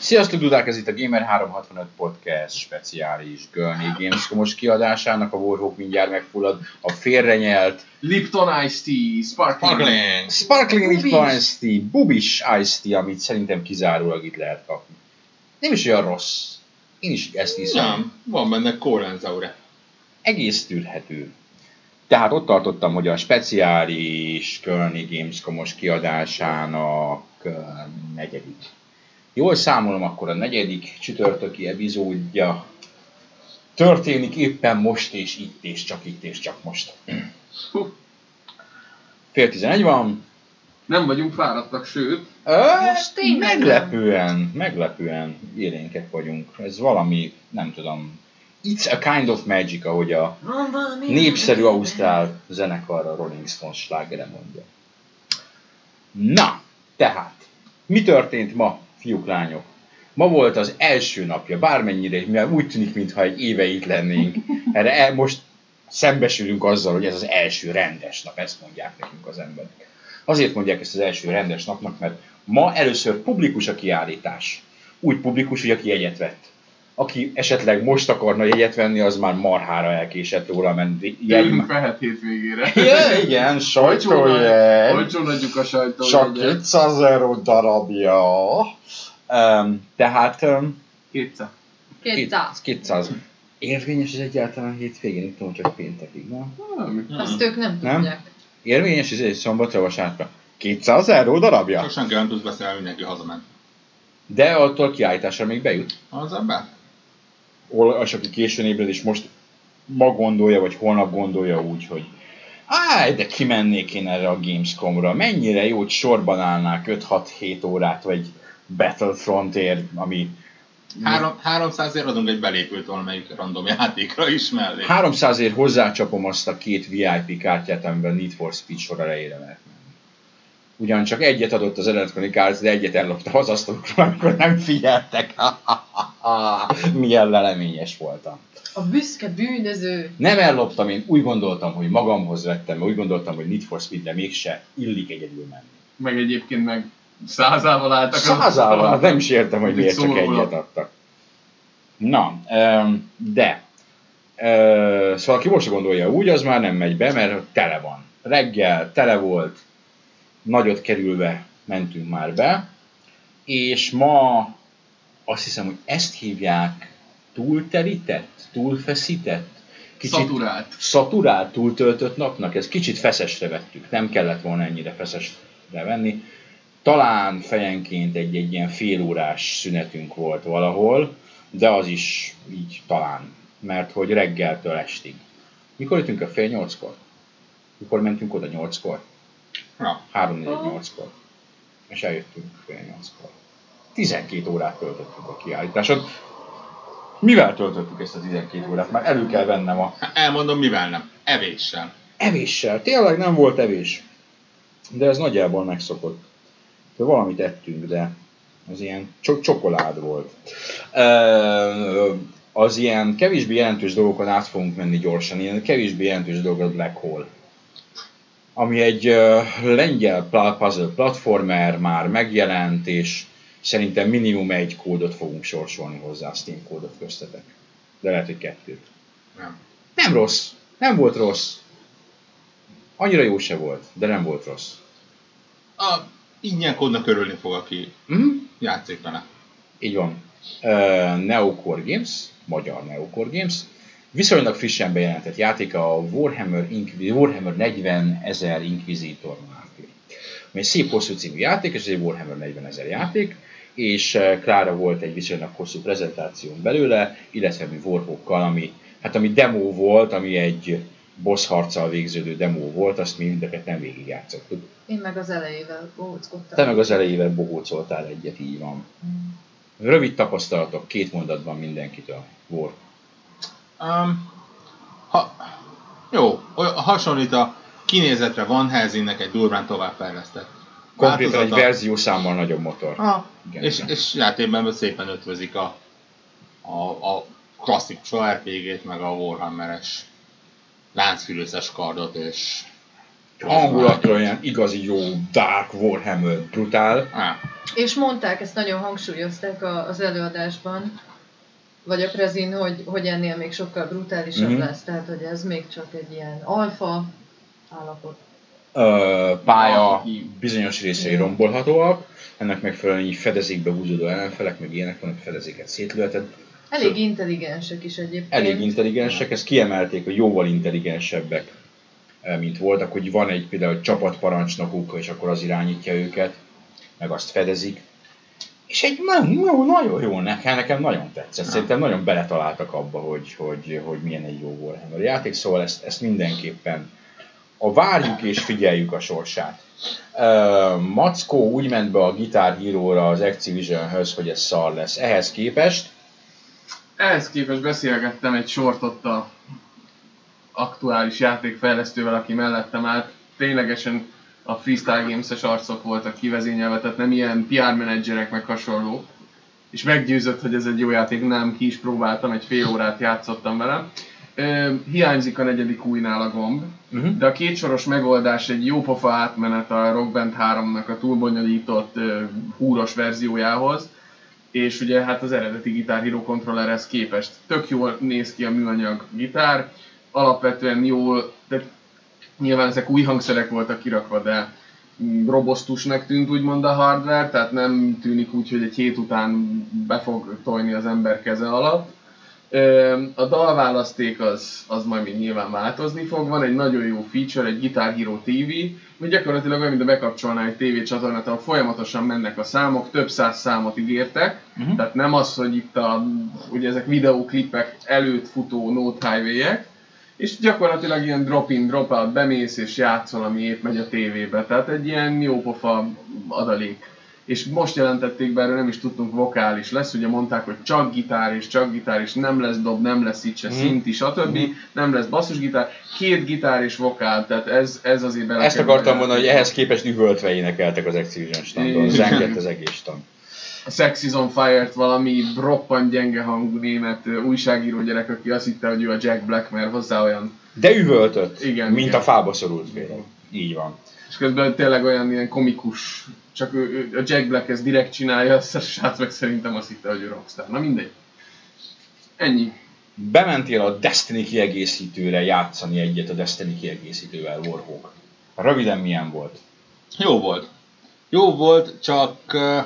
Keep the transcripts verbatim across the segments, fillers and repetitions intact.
Sziasztok, dudák! Ez itt a Gamer háromszázhatvanöt Podcast speciális Gurney Games most kiadásának. A Warhawk mindjárt megfullad, a félrenyelt Lipton Ice Tea, Sparkling, Sparkling Ice Tea, Bubish Ice Tea, amit szerintem kizárólag itt lehet kapni. Nem is olyan rossz. Én is ezt hiszem. Nem, van benne koránzaure. Egész tűrhető. Tehát ott tartottam, hogy a speciális Gurney Games most kiadásának negyedik. Jól számolom, akkor a negyedik csütörtöki epizódja történik éppen most, és itt, és csak itt, és csak most. Fél tizenegy van. Nem vagyunk fáradtak, sőt. Ö, meglepően, meglepően élénkek vagyunk. Ez valami, nem tudom, it's a kind of magic, ahogy a népszerű ausztrál zenekar a Rolling Stones slágere mondja. Na, tehát, mi történt ma? Fiúk, lányok. Ma volt az első napja, bármennyire, mivel úgy tűnik, mintha egy éve itt lennénk. Erre el, most szembesülünk azzal, hogy ez az első rendes nap, ezt mondják nekünk az emberek. Azért mondják ezt az első rendes napnak, mert ma először publikus a kiállítás. Úgy publikus, hogy aki jegyet vett. Aki esetleg most akarna jegyet venni, az már marhára elkésett róla menni. Tőlünk vehet hétvégére. Ja, igen, sajtójegy. Olcsón adjuk a sajtójegyet. Csak kétszáz euró darabja. Um, tehát... Um, kétszáz. kétszáz. kétszáz. Érvényes ez egyáltalán hétvégén? Itt tudom, csak péntekig, nem? nem? Azt ők nem, nem tudják. Érvényes ez egy szombatra, vasárnapra. kétszáz euró darabja? Csak senki nem tudsz beszélni, mindenki hazament. De attól kiállításra még bejut. Az ember? Az, aki későn ébred, és most ma gondolja, vagy holnap gondolja úgy, hogy áj, de kimennék én erre a Gamescomra, mennyire jó, hogy sorban állnák öt-hat-hét órát, vagy Battlefrontért, ami... Három, háromszázért adunk egy belépőt valamelyik random játékra is mellé. háromszázért hozzácsapom azt a két vé i pé kártyát, amiben Need for Speed sor elejére lehet menni. Ugyancsak egyet adott az Electronic Arts, de egyet ellopta az asztalukra, amikor nem figyeltek. Ah, milyen leleményes voltam. A büszke bűnöző. Nem elloptam, én úgy gondoltam, hogy magamhoz vettem, úgy gondoltam, hogy Need for Speed, de mégse illik egyedül menni. Meg egyébként meg százával álltak. Százával, az... nem is értem, hogy miért csak egyet adtak. Na, de szóval aki most gondolja úgy, az már nem megy be, mert tele van. Reggel tele volt, nagyot kerülve mentünk már be, és ma azt hiszem, hogy ezt hívják túlterített, túlfeszített, kicsit szaturált, szaturált túltöltött napnak. Ez kicsit feszesre vettük, nem kellett volna ennyire feszesre venni. Talán fejenként egy-egy ilyen félórás szünetünk volt valahol, de az is így talán, mert hogy reggeltől estig. Mikor jöttünk a fél nyolckor? Mikor mentünk oda nyolckor? Na, három-négy-nyolckor. És eljöttünk fél nyolckor. tizenkét órát töltöttük a kiállításon. Mivel töltöttük ezt a tizenkét órát? Már elő kell vennem a... Elmondom, mivel nem. Evéssel. Evéssel. Tényleg nem volt evés. De ez nagyjából megszokott. De valamit ettünk, de az ilyen csok- csokolád volt. Az ilyen kevésbé jelentős dolgokon át fogunk menni gyorsan. Ilyen kevésbé jelentős dolog a Black Hole. Ami egy lengyel puzzle platformer már megjelent, és szerintem minimum egy kódot fogunk sorsolni hozzá, Steam kódot köztetek. De lehet, hogy kettőt. Nem. Nem rossz. Nem volt rossz. Annyira jó se volt, de nem volt rossz. A ingyen kódnak örülni fog, aki mm-hmm. játszik vele. Így van. Uh, Neocore Games, magyar Neocore Games. Viszonylag frissen bejelentett játéka a Warhammer, Inquis- Warhammer negyvenezer Inquisitor Mártir. Ami egy szép hosszú című játék, és ez egy Warhammer negyvenezer játék, és Klára volt egy viszonylag hosszú prezentáción belőle, illetve mi Warhawkkal, ami, hát ami demo volt, ami egy boss harccal végződő demo volt, azt mi mindeket nem végigjátszottuk. Én meg az elejével bohóckodtam. Te meg az elejével bohócoltál egyet, így van. Mm. Rövid tapasztalatok, két mondatban mindenkitől volt. Um, ha, jó, hasonlít a kinézetre Van Helsingnek egy durván továbbfejlesztett. Konkrétan egy verziószámmal nagyobb motor. Ah, és, és játékben szépen ötvözik a, a, a klasszikus er pé gét, meg a Warhammeres láncfülőszes kardot, és hangulatról ilyen igazi jó dark Warhammer brutál. Á. És mondták, ezt nagyon hangsúlyozták az előadásban, vagy a prezin, hogy, hogy ennél még sokkal brutálisabb mm-hmm. lesz, tehát hogy ez még csak egy ilyen alfa állapot. Ö, pálya bizonyos részei mm. rombolhatóak, ennek megfelelően így fedezik be húzódó ellenfelek, meg ilyenek vannak, fedezéket szétlőheted. Elég intelligensek is egyébként. Elég intelligensek, ezt kiemelték, hogy jóval intelligensebbek, mint voltak, hogy van egy például csapatparancsnokuk, és akkor az irányítja őket, meg azt fedezik. És egy nagyon jó, nekem, nekem nagyon tetszett. Szerintem nagyon beletaláltak abba, hogy, hogy, hogy milyen egy jó Warhammer játék, szóval ezt, ezt mindenképpen a várjuk és figyeljük a sorsát. Uh, Mackó úgy ment be a Guitar Hero-ra az Activision-höz, hogy ez szar lesz. Ehhez képest... Ehhez képest beszélgettem egy sort ott a aktuális játékfejlesztővel, aki mellettem állt. Ténylegesen a freestyle games-es arcok voltak kivezényelve, tehát nem ilyen pé er menedzserek meg hasonlók. És meggyőzött, hogy ez egy jó játék, nem, ki is próbáltam, egy fél órát játszottam vele. Uh, hiányzik a negyedik újnál a gomb, uh-huh. de a kétsoros megoldás egy jópofa átmenet a Rock Band háromnak a túlbonyolított uh, húros verziójához, és ugye hát az eredeti Guitar Hero kontrollerhez képest tök jól néz ki a műanyag gitár, alapvetően jól, de nyilván ezek új hangszerek voltak kirakva, de robosztusnak tűnt úgymond a hardware, tehát nem tűnik úgy, hogy egy hét után be fog tojni az ember keze alatt. A dalválaszték az, az majd még nyilván változni fog, van egy nagyon jó feature, egy Guitar Hero té vé, ami gyakorlatilag olyan, mint a bekapcsolná egy tévécsatornát, ahol folyamatosan mennek a számok, több száz számot ígértek, uh-huh. tehát nem az, hogy itt a, ugye ezek videóklipek előtt futó note highway-ek, és gyakorlatilag ilyen drop-in, drop-out, bemész és játszol, ami épp megy a tévébe, tehát egy ilyen jópofa adalék. És most jelentették be, erről nem is tudtunk, vokális lesz, ugye mondták, hogy csak gitár és csak gitár, és nem lesz dob, nem lesz itt se szinti, stb. Mm. Nem lesz basszusgitár, két gitár és vokál, tehát ez, ez azért bele. Ezt akartam mondani, hogy ehhez képest üvöltve énekeltek az Excision standon, zengett az egész stand. A Sex is on Fire-t valami roppant gyenge hangú német újságíró gyerek, aki azt hitte, hogy ő a Jack Black, mert hozzá olyan... De üvöltött, igen, mint igen. A fába szorult félre. Így van. És közben tényleg olyan ilyen komikus, csak ő, a Jack Black ezt direkt csinálja, a srác meg szerintem azt hitte, hogy ő rockstar. Na mindegy. Ennyi. Bementél a Destiny kiegészítőre játszani egyet a Destiny kiegészítővel, Warhawk. Röviden milyen volt? Jó volt. Jó volt, csak... Uh...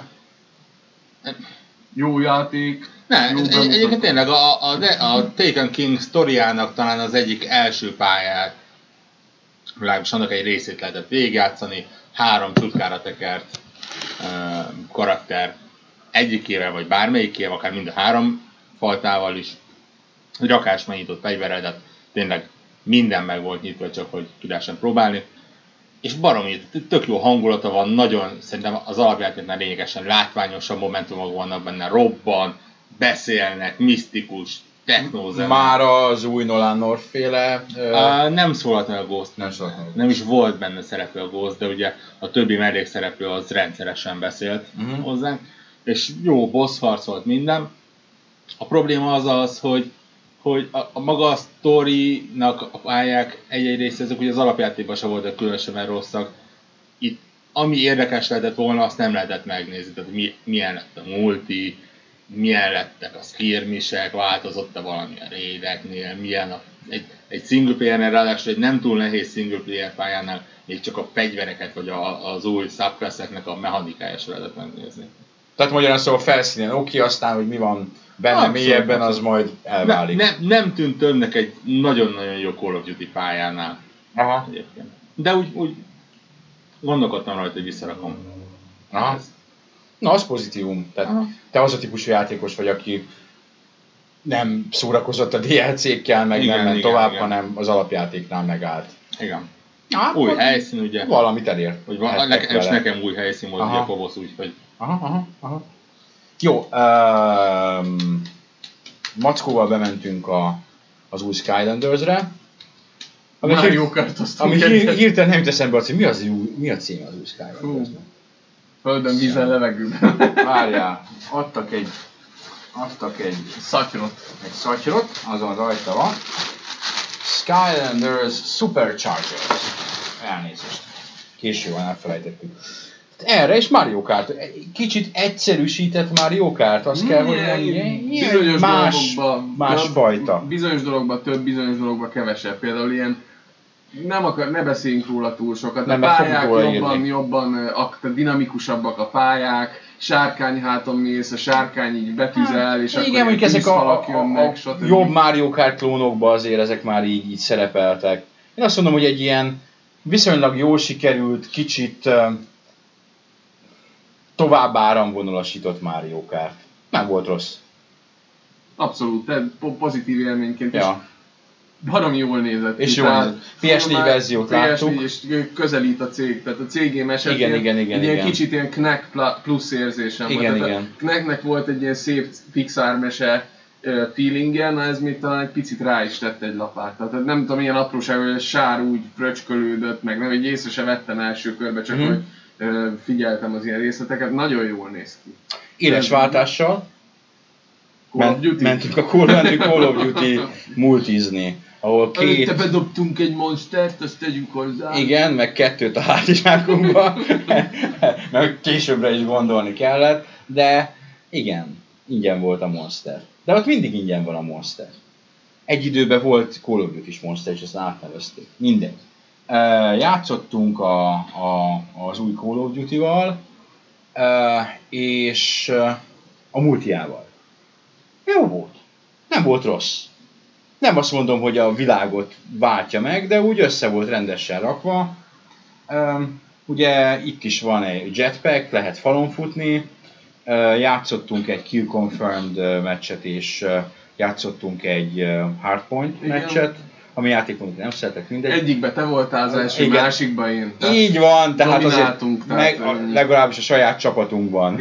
Jó játék. Ne, jó egy, egyébként tényleg a, a, a Taken King sztoriának talán az egyik első pályát, legalábbis annak egy részét lehetett végigjátszani, három csutkára tekert uh, karakter egyikével, vagy bármelyikével, akár mind a három faltával is, rakásban nyitott fegyverrel, de tényleg minden meg volt nyitva, csak hogy ki lehessen próbálni. És baromi, tök jó hangulata van, nagyon, szerintem az alapjátéknál lényegesen látványosabb momentumok vannak benne, robban, beszélnek, misztikus, technózene. Már az új Nolan North-féle... Ö... Nem szólalt meg a Ghost, nem, nem is volt benne szereplő a Ghost, de ugye a többi mellékszereplő az rendszeresen beszélt uh-huh. hozzánk, és jó boss harc volt minden. A probléma az az, hogy, hogy a, a maga a sztorinak a pályák egy-egy része, ezek ugye az alapjátékban sem voltak különösen rosszak. Itt ami érdekes lehetett volna, azt nem lehetett megnézni, tehát mi, milyen lett a multi, milyen lettek a skirmisek, változott-e valami a raideknél, milyen a, egy, egy single player-nél, ráadásul egy nem túl nehéz single player pályánál még csak a fegyvereket vagy a, az új subclass-eknek a mechanikája sem lehetett megnézni. Tehát magyarán szóval a felszínen oké, aztán hogy mi van benne abszolút mélyebben, az majd elválik. Ne, ne, nem tűnt többnek egy nagyon-nagyon jó Call of Duty pályánál. Aha. Egyébként. De úgy, úgy gondolkodtam rajta, hogy visszarakom. Aha. Na, az pozitívum. Tehát aha. Te az a típusú játékos vagy, aki nem szórakozott a dé el cé-kkel, meg igen, nem ment tovább, igen. hanem az alapjátéknál megállt. Igen. Na, új helyszín, ugye? Valamit elért. Hogy van, ne, és nekem új helyszín volt, aha. ugye Kobosz, úgyhogy... Aha, aha, aha. Jó. Um, Mackóval bementünk a, az új Skylanders-re. Mario Kart, ami hirtelen nem jut eszembe az, hogy mi, az, mi a címe az új Skylanders-nek. Földön, vízen, levegőben. Várjál, adtak egy, adtak egy szatyrot. Egy szatyrot, azon rajta van. Skylanders Superchargers. Elnézést. Késő van, elfelejtettük. Erre, és Mario Kart. Kicsit egyszerűsített Mario Kart, azt kell, hogy mondjam, más, más fajta. Bizonyos dologban több, bizonyos dologban kevesebb. Például ilyen, nem akar, ne beszéljünk róla túl sokat. A pályák jobban, jobban dinamikusabbak a pályák, sárkány háton mész, a sárkány így betűzel, és hát, akkor igen, ilyen tűzfalak jönnek, stb. Jobb Mario Kart klónokban azért ezek már így, így szerepeltek. Én azt mondom, hogy egy ilyen viszonylag jól sikerült, kicsit tovább áramvonalasított Mario Kart. Nem volt rossz. Abszolút, de pozitív élményként ja. is. Baromi jól nézett és ki. Jól nézett. pé es négy verziót láttuk. pé es négy, és közelít a cég. Tehát a cégém esetén igen, igen, igen, igen. kicsit ilyen Knack plusz érzésem igen, volt. Igen. Knacknek volt egy ilyen szép Pixar mese feelingje, na ez még talán egy picit rá is tett egy lapát. Tehát nem tudom, ilyen apróság, hogy a sár úgy fröcskölődött, meg nem, hogy észre se vettem első körbe, csak mm-hmm. hogy figyeltem az ilyen részleteket, nagyon jól néz ki. Éles váltással ment, mentünk a Call of Duty multizni, ahol két... Előtte bedobtunk egy monstert, azt tegyünk hozzá. Igen, meg kettőt a hátizsákunkba, meg későbbre is gondolni kellett, de igen, ingyen volt a monster. De ott mindig ingyen van a monster. Egy időben volt Call of Duty is monster, és ezt átnevezték. Mindegy. Uh, játszottunk a, a, az új Call of Duty-val, uh, és uh, a multiával. Jó volt. Nem volt rossz. Nem azt mondom, hogy a világot váltja meg, de úgy össze volt rendesen rakva. Uh, ugye itt is van egy jetpack, lehet falon futni. Uh, játszottunk egy kill confirmed meccset, és uh, játszottunk egy uh, hardpoint meccset. Ami játékban nem szeretek mindegy. Egyikben te voltál az első, igen. Másikban én. Tehát így van, tehát azért meg, a, legalábbis a saját csapatunkban.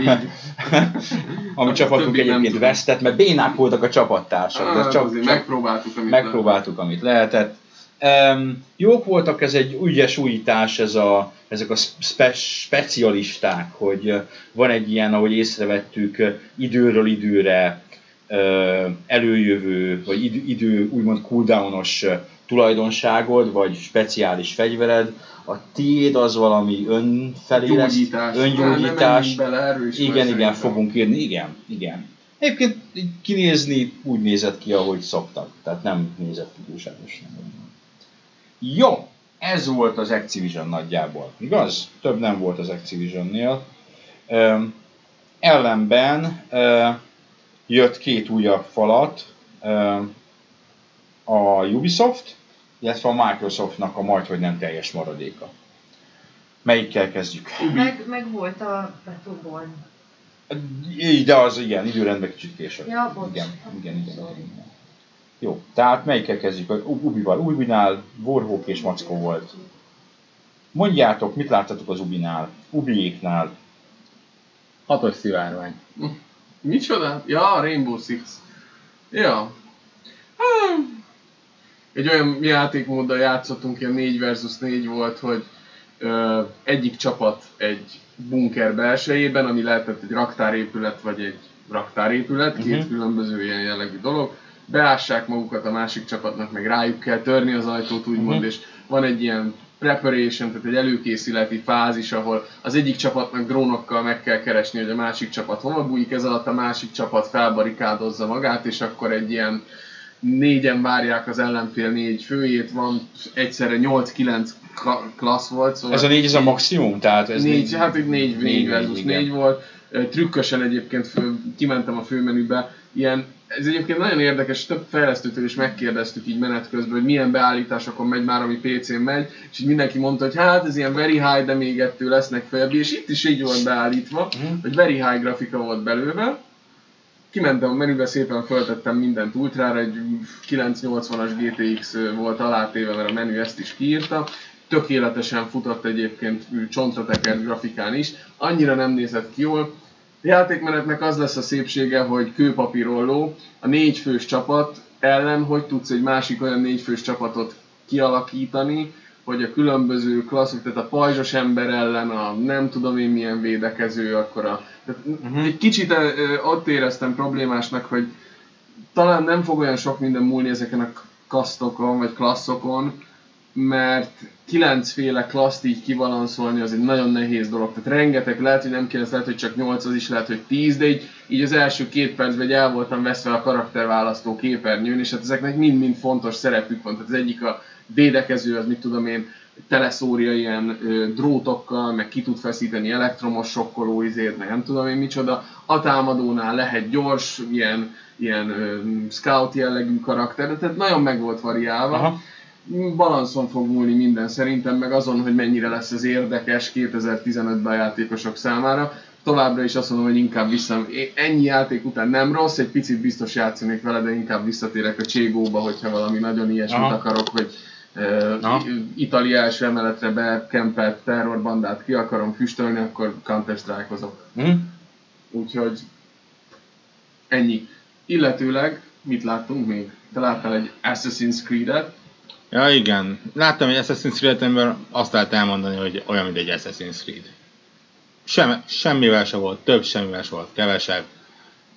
Ami csapatunk egyébként vesztett, mert bénák voltak a csapattársak. Ah, csak, azért, csak megpróbáltuk, amit, megpróbáltuk lehet. amit lehetett. Um, jók voltak, ez egy ügyes újítás, ez a, ezek a spe, specialisták, hogy van egy ilyen, ahogy észrevettük, időről időre, előjövő, vagy idő, idő úgymond cooldownos tulajdonságod, vagy speciális fegyvered. A tiéd az valami önfelélesz, öngyógyítás. Igen, igen, fogunk írni. Igen, igen. Egyébként kinézni úgy nézett ki, ahogy szoktak. Tehát nem nézett ki túlságosan. Jó, ez volt az Activision nagyjából. Igaz? Több nem volt az Activisionnél. Üm, ellenben üm, jött két újabb falat, a Ubisoft, illetve a Microsoftnak a majdhogy nem teljes maradéka. Melyikkel kezdjük? Meg, meg volt a Battleborn. De az igen, időrendben kicsit később. Ja, bocs. Igen, igen, igen, igen. Jó, tehát melyikkel kezdjük? Ubival, Ubinál, Warhawk és Mackó volt. Mondjátok, mit láttatok az Ubinál, Ubiéknál? Hatos szivárvány. Micsoda? Ja, Rainbow Six. Ja. Egy olyan játékmóddal játszottunk, ilyen négy versus négy volt, hogy ö, egyik csapat egy bunker belsejében, ami lehetett egy raktárépület vagy egy raktárépület, két uh-huh. különböző ilyen jellegű dolog, beássák magukat a másik csapatnak, meg rájuk kell törni az ajtót, úgymond, uh-huh. és van egy ilyen preparation, tehát egy előkészületi fázis, ahol az egyik csapatnak drónokkal meg kell keresni, hogy a másik csapat hova bújik, ez alatt a másik csapat felbarikádozza magát, és akkor egy ilyen négyen várják az ellenfél négy főjét, van egyszerre nyolc-kilenc klassz volt. Szóval ez a négy, ez a maximum? Tehát ez négy, négy, hát egy négy, négy, négy versus négy volt. Trükkösen egyébként fő, kimentem a főmenübe, ilyen. Ez egyébként nagyon érdekes, több fejlesztőtől is megkérdeztük így menet közben, hogy milyen beállításokon megy már, ami pé cén megy, és így mindenki mondta, hogy hát ez ilyen very high, de még ettől lesznek felbi, és itt is így volt beállítva, hogy very high grafika volt belőle. Kimentem a menübe, szépen föltettem mindent ultrára, egy kilencszáznyolcvanas gé té iksz volt alátéve, mert a menü ezt is kiírta. Tökéletesen futott egyébként csontratekert grafikán is, annyira nem nézett ki jól. A játékmenetnek az lesz a szépsége, hogy kőpapírolló a négyfős csapat ellen, hogy tudsz egy másik olyan négyfős csapatot kialakítani, hogy a különböző klasszok, tehát a pajzsos ember ellen, a nem tudom én milyen védekező, akkor a... Tehát uh-huh. egy kicsit ott éreztem problémásnak, hogy talán nem fog olyan sok minden múlni ezeken a kasztokon, vagy klasszokon, mert kilencféle klaszt így kibalanszolni az egy nagyon nehéz dolog. Tehát rengeteg, lehet, hogy nem kilenc, lehet, hogy csak nyolc, az is lehet, hogy tíz, de így, így az első két percben el voltam veszve a karakterválasztó képernyőn, és hát ezeknek mind-mind fontos szerepük van. Tehát az egyik a védekező, az mit tudom én, teleszórja ilyen ö, drótokkal, meg ki tud feszíteni elektromos sokkoló izért, meg nem tudom én micsoda. A támadónál lehet gyors, ilyen, ilyen ö, scout jellegű karakter, tehát nagyon meg volt variálva. Aha. Balanszon fog múlni minden szerintem, meg azon, hogy mennyire lesz ez érdekes kétezer-tizenötben a játékosok számára. Továbbra is azt mondom, hogy inkább vissza... Ennyi játék után nem rossz, egy picit biztos játszanék vele, de inkább visszatérek a Cségóba, hogyha valami nagyon ilyesmit Aha. akarok, hogy uh, Itali első emeletre bekempelt terrorbandát ki akarom füstölni, akkor Counter-Strike-ozok. Mm. Úgyhogy ennyi. Illetőleg mit láttunk még? Te láttál egy Assassin's Creed-et. Ja, igen. Láttam egy Assassin's Creed-et, ember azt lehet elmondani, hogy olyan, mint egy Assassin's Creed. Sem, semmivel se volt több, semmivel se volt kevesebb.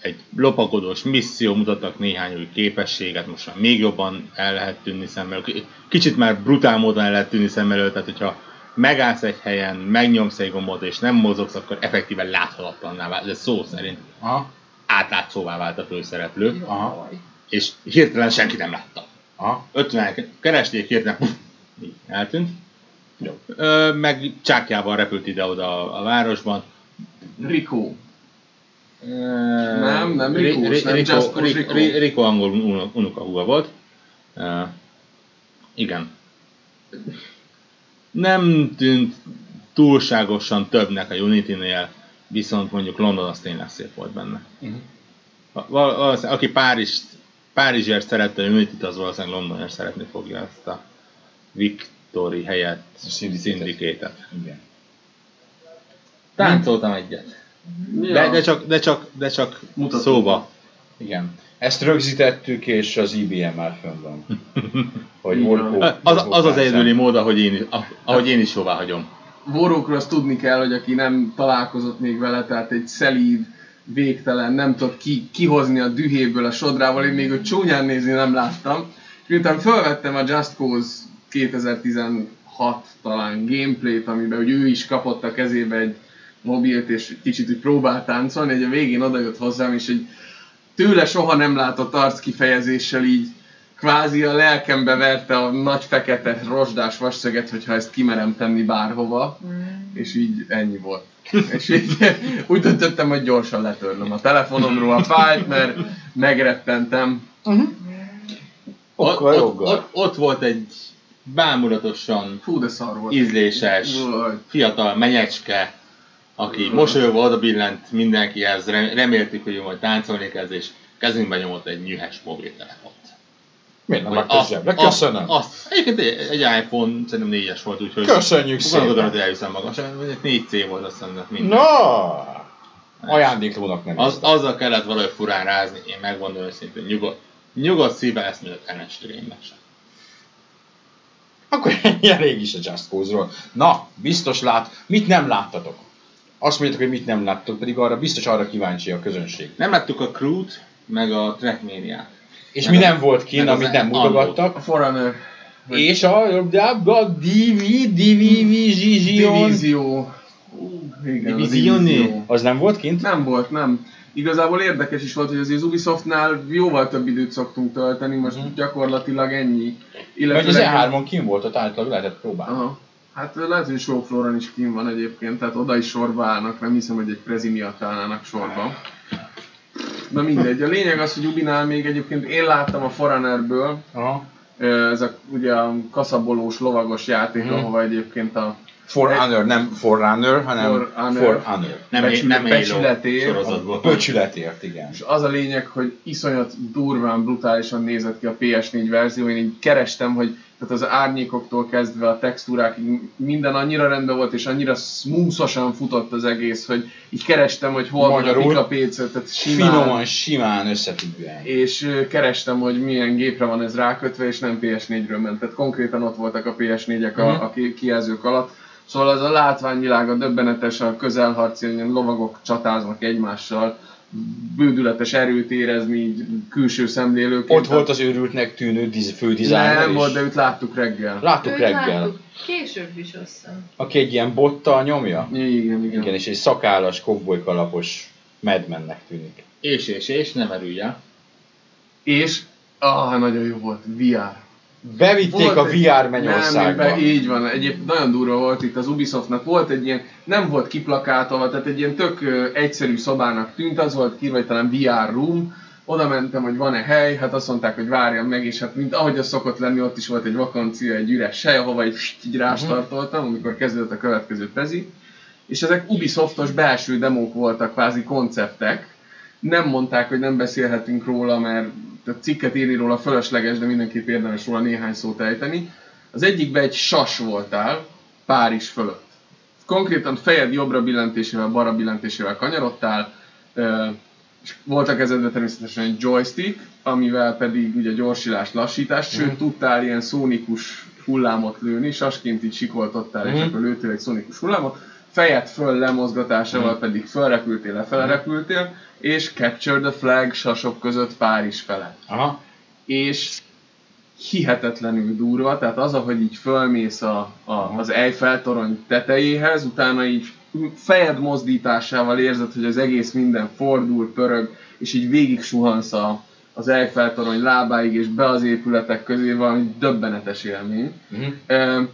Egy lopakodós misszió, mutattak néhány új képességet, most már még jobban el lehet tűnni szemmel. Kicsit már brutál módon el lehet tűnni szemmel, tehát hogyha megállsz egy helyen, megnyomsz egy gombot és nem mozogsz, akkor effektíven láthatatlanná vált, de szó szerint Aha. átlátszóvá vált a főszereplő, Aha. és hirtelen senki nem látta. Aha. ötvenen keresték, hirtelen eltűnt. Jó. Ö, meg csákjával repült ide-oda a városban. Rico. E... Nem, nem Rico, Rico, nem Just Cause Rico. Rico, Rico angol unokahúga volt. E... Igen. Nem tűnt túlságosan többnek a Unity-nél, viszont mondjuk London az tényleg szép volt benne. Uh-huh. Aki Párizs, Párizsért szerette a Unityt, az valószínűleg Londonért szeretni fogja ezt a Vic Tori helyett szindikétet. Táncoltam egyet. Ja. De, de csak, de csak, de csak szóba. Igen. Ezt rögzítettük, és az i bé em már fönn van. Hogy Warhawk, Warhawk az, az az egyedüli mód, ahogy én, ahogy én is jóvá hagyom. Warhawkról azt tudni kell, hogy aki nem találkozott még vele, tehát egy szelíd, végtelen, nem tud ki, kihozni a dühéből a sodrával, én még ott csúnyán nézni nem láttam. És miután felvettem a Just Cause kétezer-tizenhat talán gameplayt, amiben ugye ő is kapott a kezébe egy mobilt, és kicsit úgy próbált táncolni, hogy a végén odajött hozzám, és egy tőle soha nem látott arckifejezéssel így kvázi a lelkembe verte a nagy fekete rozsdás vasszöget, hogyha ezt kimerem tenni bárhova, mm. és így ennyi volt. És így úgy döntöttem, hogy gyorsan letörlöm a telefonomról a fájt, mert megrettentem. Uh-huh. Ott, ott, ott, ott volt egy bámulatosan Fú, ízléses, fiatal menyecske, aki mosolyogva odabillent mindenkihez, reméltük, hogy majd táncolni kezd, és kezünkben nyomott egy nyühes mobiltelefont. Miért nem a zsebre? Köszönöm! Azt, egyébként egy iPhone szerintem négyes volt, úgyhogy... Köszönjük szépen! Gondolom, hogy eljusszam magam. négy cé volt, azt hiszem, minden. Na! Ajándéklónak nem az, azzal kellett valahogy furán rázni, én megmondom őszintén, nyugodt, nyugodt szívvel ezt mondjuk el ne streamben sem. Akkor ennyi elég is a Just Cause-ról. Na, biztos lát, mit nem láttatok? Azt mondjátok, hogy mit nem láttok, pedig arra biztos arra kíváncsi a közönség. Nem láttuk a Crew-t, meg a Trackmania-t. És meg mi nem a, volt kín, amit nem mutogattak. A For Honor. És a Division. Division. Az nem volt kint? Nem volt, nem. Igazából érdekes is volt, hogy az Ubisoftnál jóval több időt szoktunk tölteni, most hmm. gyakorlatilag ennyi. Illetve az E hármon kint volt, ott általában lehetett próbálni. Aha. Hát lehet, hogy Showflooron is kint van egyébként, tehát oda is sorba állnak, nem hiszem, hogy egy prezi miatt állnának sorba. Na mindegy, a lényeg az, hogy Ubinál még egyébként én láttam a For Honorből, ez a, ugye a kaszabolós, lovagos játék, hmm. ahova egyébként a... For Honor, nem For Runner, hanem For Honor. For Honor. Nem, Becsül, nem becsületért, a becsületért, igen. És az a lényeg, hogy iszonyat durván, brutálisan nézett ki a pé es négy verzió, én így kerestem, hogy tehát az árnyékoktól kezdve a textúrákig minden annyira rendben volt, és annyira smoothosan futott az egész, hogy így kerestem, hogy hol Magyarul, van a Pika pé cé, tehát simán, finoman, simán összefüggően. És kerestem, hogy milyen gépre van ez rákötve, és nem pé es négyről ment. Tehát konkrétan ott voltak a pé es négyek a, a kijelzők alatt. Szóval az a látványvilága döbbenetes, a közelharc, ilyen lovagok csatáznak egymással, bődületes erőt érezni így külső szemlélőként. Ott volt az őrültnek tűnő fődizájner is. Nem volt, de őt láttuk reggel. Láttuk őt reggel. Láttuk. Később is aztán. Aki egy ilyen bottal nyomja? Igen, igen. Igen, és egy szakállas, kovbolykalapos medmennek tűnik. És, és, és, nem erülje. És, ah, nagyon jó volt, vé er. Bevitték a vé er Mennyországba. Nem, így van, egyébként nagyon durva volt itt az Ubisoftnak. Volt egy ilyen, nem volt kiplakátolva, tehát egy ilyen tök egyszerű szobának tűnt, az volt kírva, hogy talán vé er room. Oda mentem, hogy van-e hely, hát azt mondták, hogy várjam meg, és hát mint ahogy az szokott lenni, ott is volt egy vakancia, egy üres hely, ahova egy így rástartoltam, amikor kezdődött a következő pezi. És ezek Ubisoftos belső demók voltak, kvázi konceptek. Nem mondták, hogy nem beszélhetünk róla, mert a cikket írni róla fölösleges, de mindenképp érdemes róla néhány szót ejteni. Az egyikben egy sas voltál, Párizs fölött. Konkrétan fejed jobbra billentésével, balra billentésével kanyarodtál, és volt a kezedben természetesen egy joystick, amivel pedig ugye gyorsulást, lassítást, mm-hmm. sőt tudtál ilyen szónikus hullámot lőni, sasként így sikoltottál, mm-hmm. és akkor lőttél egy szónikus hullámot, fejed föl lemozgatásával mm. pedig fölrepültél, lefele mm. repültél, és Capture the Flag sasok között Párizs fele. Aha. És hihetetlenül durva, tehát az, ahogy így fölmész a, a, az Eiffel torony tetejéhez, utána így fejed mozdításával érzed, hogy az egész minden fordul, pörög, és így végig suhansz a, az Eiffel torony lábáig, és be az épületek közé, valami döbbenetes élmény. Mm. E-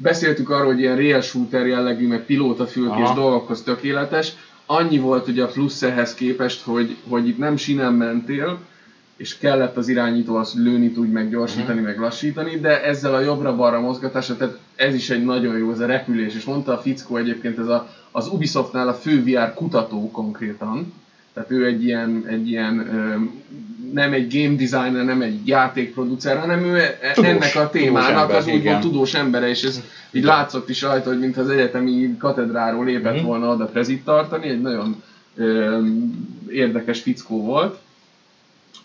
Beszéltük arról, hogy ilyen real shooter jellegű, meg pilótafülkés dolgokhoz tökéletes. Annyi volt ugye a plusz ehhez képest, hogy, hogy itt nem sínen mentél, és kellett az irányítóhoz lőni tudj, meg gyorsítani, mm. meg lassítani, de ezzel a jobbra-balra mozgatásra, tehát ez is egy nagyon jó, ez a repülés. És mondta a fickó egyébként, ez a, az Ubisoftnál a fő vé er kutató konkrétan, tehát ő egy ilyen, egy ilyen nem egy game designer, nem egy játékproducer, hanem ő tudós, ennek a témának az úgymond tudós embere, és ez így látszott is rajta, hogy mintha az egyetemi katedráról lépett mm-hmm. volna oda prezit tartani, egy nagyon ö, érdekes fickó volt,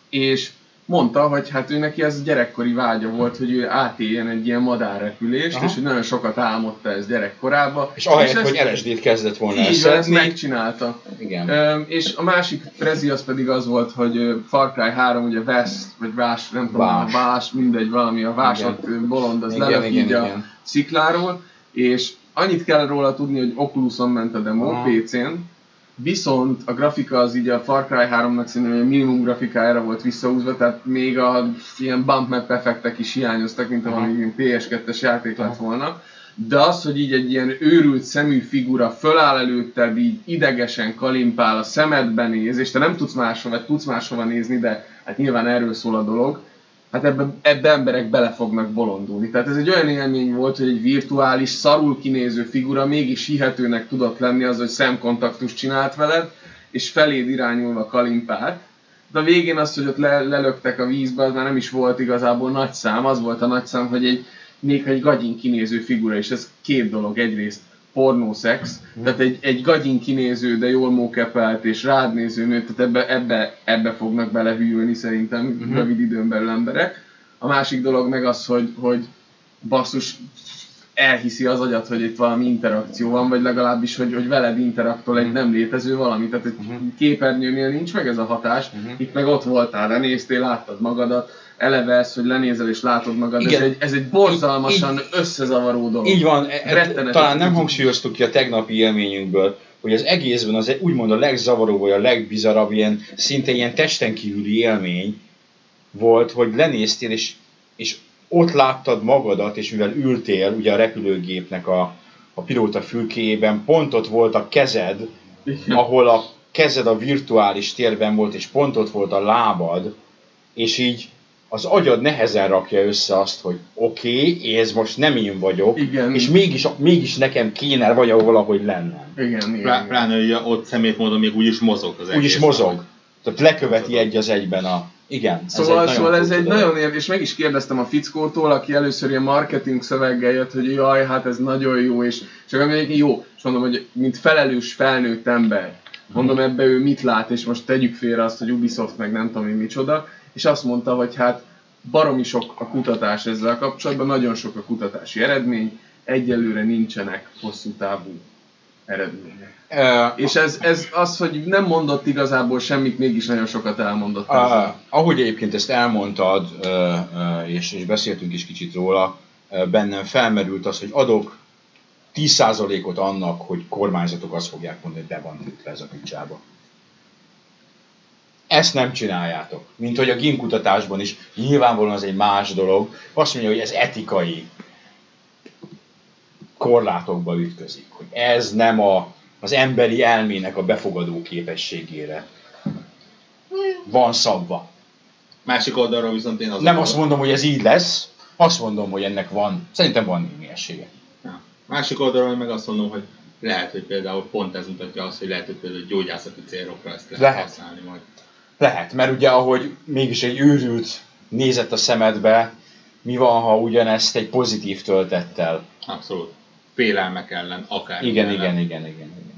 és mondta, hogy hát ő neki ez gyerekkori vágya volt, hogy ő átéljen egy ilyen madárrepülést, aha. és hogy nagyon sokat álmodta ez gyerekkorában. És ahelyett, hogy el es dét kezdett volna eszetni. Ezt megcsinálta. Igen. Ö, és a másik prezi az pedig az volt, hogy Far Cry három, ugye West, vagy Vás, nem tudom, Vás, vás mindegy, valami a Vásat bolond, az lelök így a igen. szikláról, és annyit kell róla tudni, hogy Oculuson ment a demo, aha. pé cén, viszont a grafika az így a Far Cry háromnak szerintem a minimum grafikájára volt visszahúzva, tehát még a ilyen bump map effektek is hiányoztak, mint uh-huh. amíg pé es kettes játék uh-huh. lett volna. De az, hogy így egy ilyen őrült szemű figura föláll előtted, így idegesen kalimpál, a szemedben néz, és te nem tudsz máshova, vagy tudsz máshova nézni, de hát nyilván erről szól a dolog, hát ebben ebbe emberek bele fognak bolondulni. Tehát ez egy olyan élmény volt, hogy egy virtuális, szarul kinéző figura mégis hihetőnek tudott lenni az, hogy szemkontaktust csinált veled, és feléd irányulva kalimpált. De a végén azt, hogy ott le, lelöktek a vízbe, az már nem is volt igazából nagy szám. Az volt a nagy szám, hogy egy, még egy gagyin kinéző figura, és ez két dolog. Egyrészt pornószex, tehát egy, egy gagyin kinéző, de jól mókepelt és rád néző nő, tehát ebbe, ebbe, ebbe fognak belehűlni szerintem uh-huh. rövid időn belül emberek. A másik dolog meg az, hogy, hogy basszus, elhiszi az agyat, hogy itt valami interakció van, vagy legalábbis, hogy, hogy veled interaktol egy nem létező valami. Tehát egy uh-huh. képernyőnél nincs meg ez a hatás, uh-huh. itt meg ott voltál, lenéztél, láttad magadat, eleve ez, hogy lenézel és látod magad, igen. ez egy, ez egy borzalmasan így, összezavaró dolog. Így van, e, talán nem hangsúlyoztuk ki a tegnapi élményünkből, hogy az egészben az úgymond a legzavaróbb, vagy a legbizarabb, ilyen, szinte ilyen testen kívüli élmény volt, hogy lenéztél, és, és ott láttad magadat, és mivel ültél ugye a repülőgépnek a, a pilóta fülkéjében, pont ott volt a kezed, ahol a kezed a virtuális térben volt, és pont ott volt a lábad, és így az agyad nehezen rakja össze azt, hogy oké, okay, ez most nem én vagyok, igen. és mégis, mégis nekem kéne vagy valahogy lennem. Igen, igen. Pláne, hogy ott szemét módon még úgyis mozog az egész. Úgyis mozog. Meg. Tehát leköveti mozog. Egy az egyben a... Igen. Szóval ez egy nagyon, szóval nagyon érdekes, és meg is kérdeztem a fickótól, aki először ilyen marketing szöveggel jött, hogy jaj, hát ez nagyon jó, és csak amelyik jó, és mondom, hogy mint felelős felnőtt ember, mondom ebbe ő mit lát, és most tegyük félre azt, hogy Ubisoft meg nem tudom én micsoda, és azt mondta, hogy hát baromi sok a kutatás ezzel kapcsolatban, nagyon sok a kutatási eredmény, egyelőre nincsenek hosszú távú eredmények. Uh, és ez, ez az, hogy nem mondott igazából semmit, mégis nagyon sokat elmondott. Uh, ahogy egyébként ezt elmondtad, uh, uh, és, és beszéltünk is kicsit róla, uh, bennem felmerült az, hogy adok tíz százalékot annak, hogy kormányzatok azt fogják mondani, hogy be van ütve ez a picsába. Ezt nem csináljátok. Mint hogy a gimkutatásban is, nyilvánvalóan az egy más dolog, azt mondja, hogy ez etikai korlátokba ütközik. Hogy ez nem a, az emberi elmének a befogadó képességére van szabva. Másik oldalról viszont én azon nem azt mondom, hogy ez így lesz, azt mondom, hogy ennek van, szerintem van némi esélye. Másik oldalról meg azt mondom, hogy lehet, hogy például pont ez mutatja azt, hogy lehet, hogy például gyógyászati célokra ezt lehet, lehet használni majd. Lehet, mert ugye ahogy mégis egy őrült nézett a szemedbe, mi van, ha ugyanezt egy pozitív töltettel. Abszolút. Félelmek ellen, akár. Igen, ellen. igen, igen, igen, igen.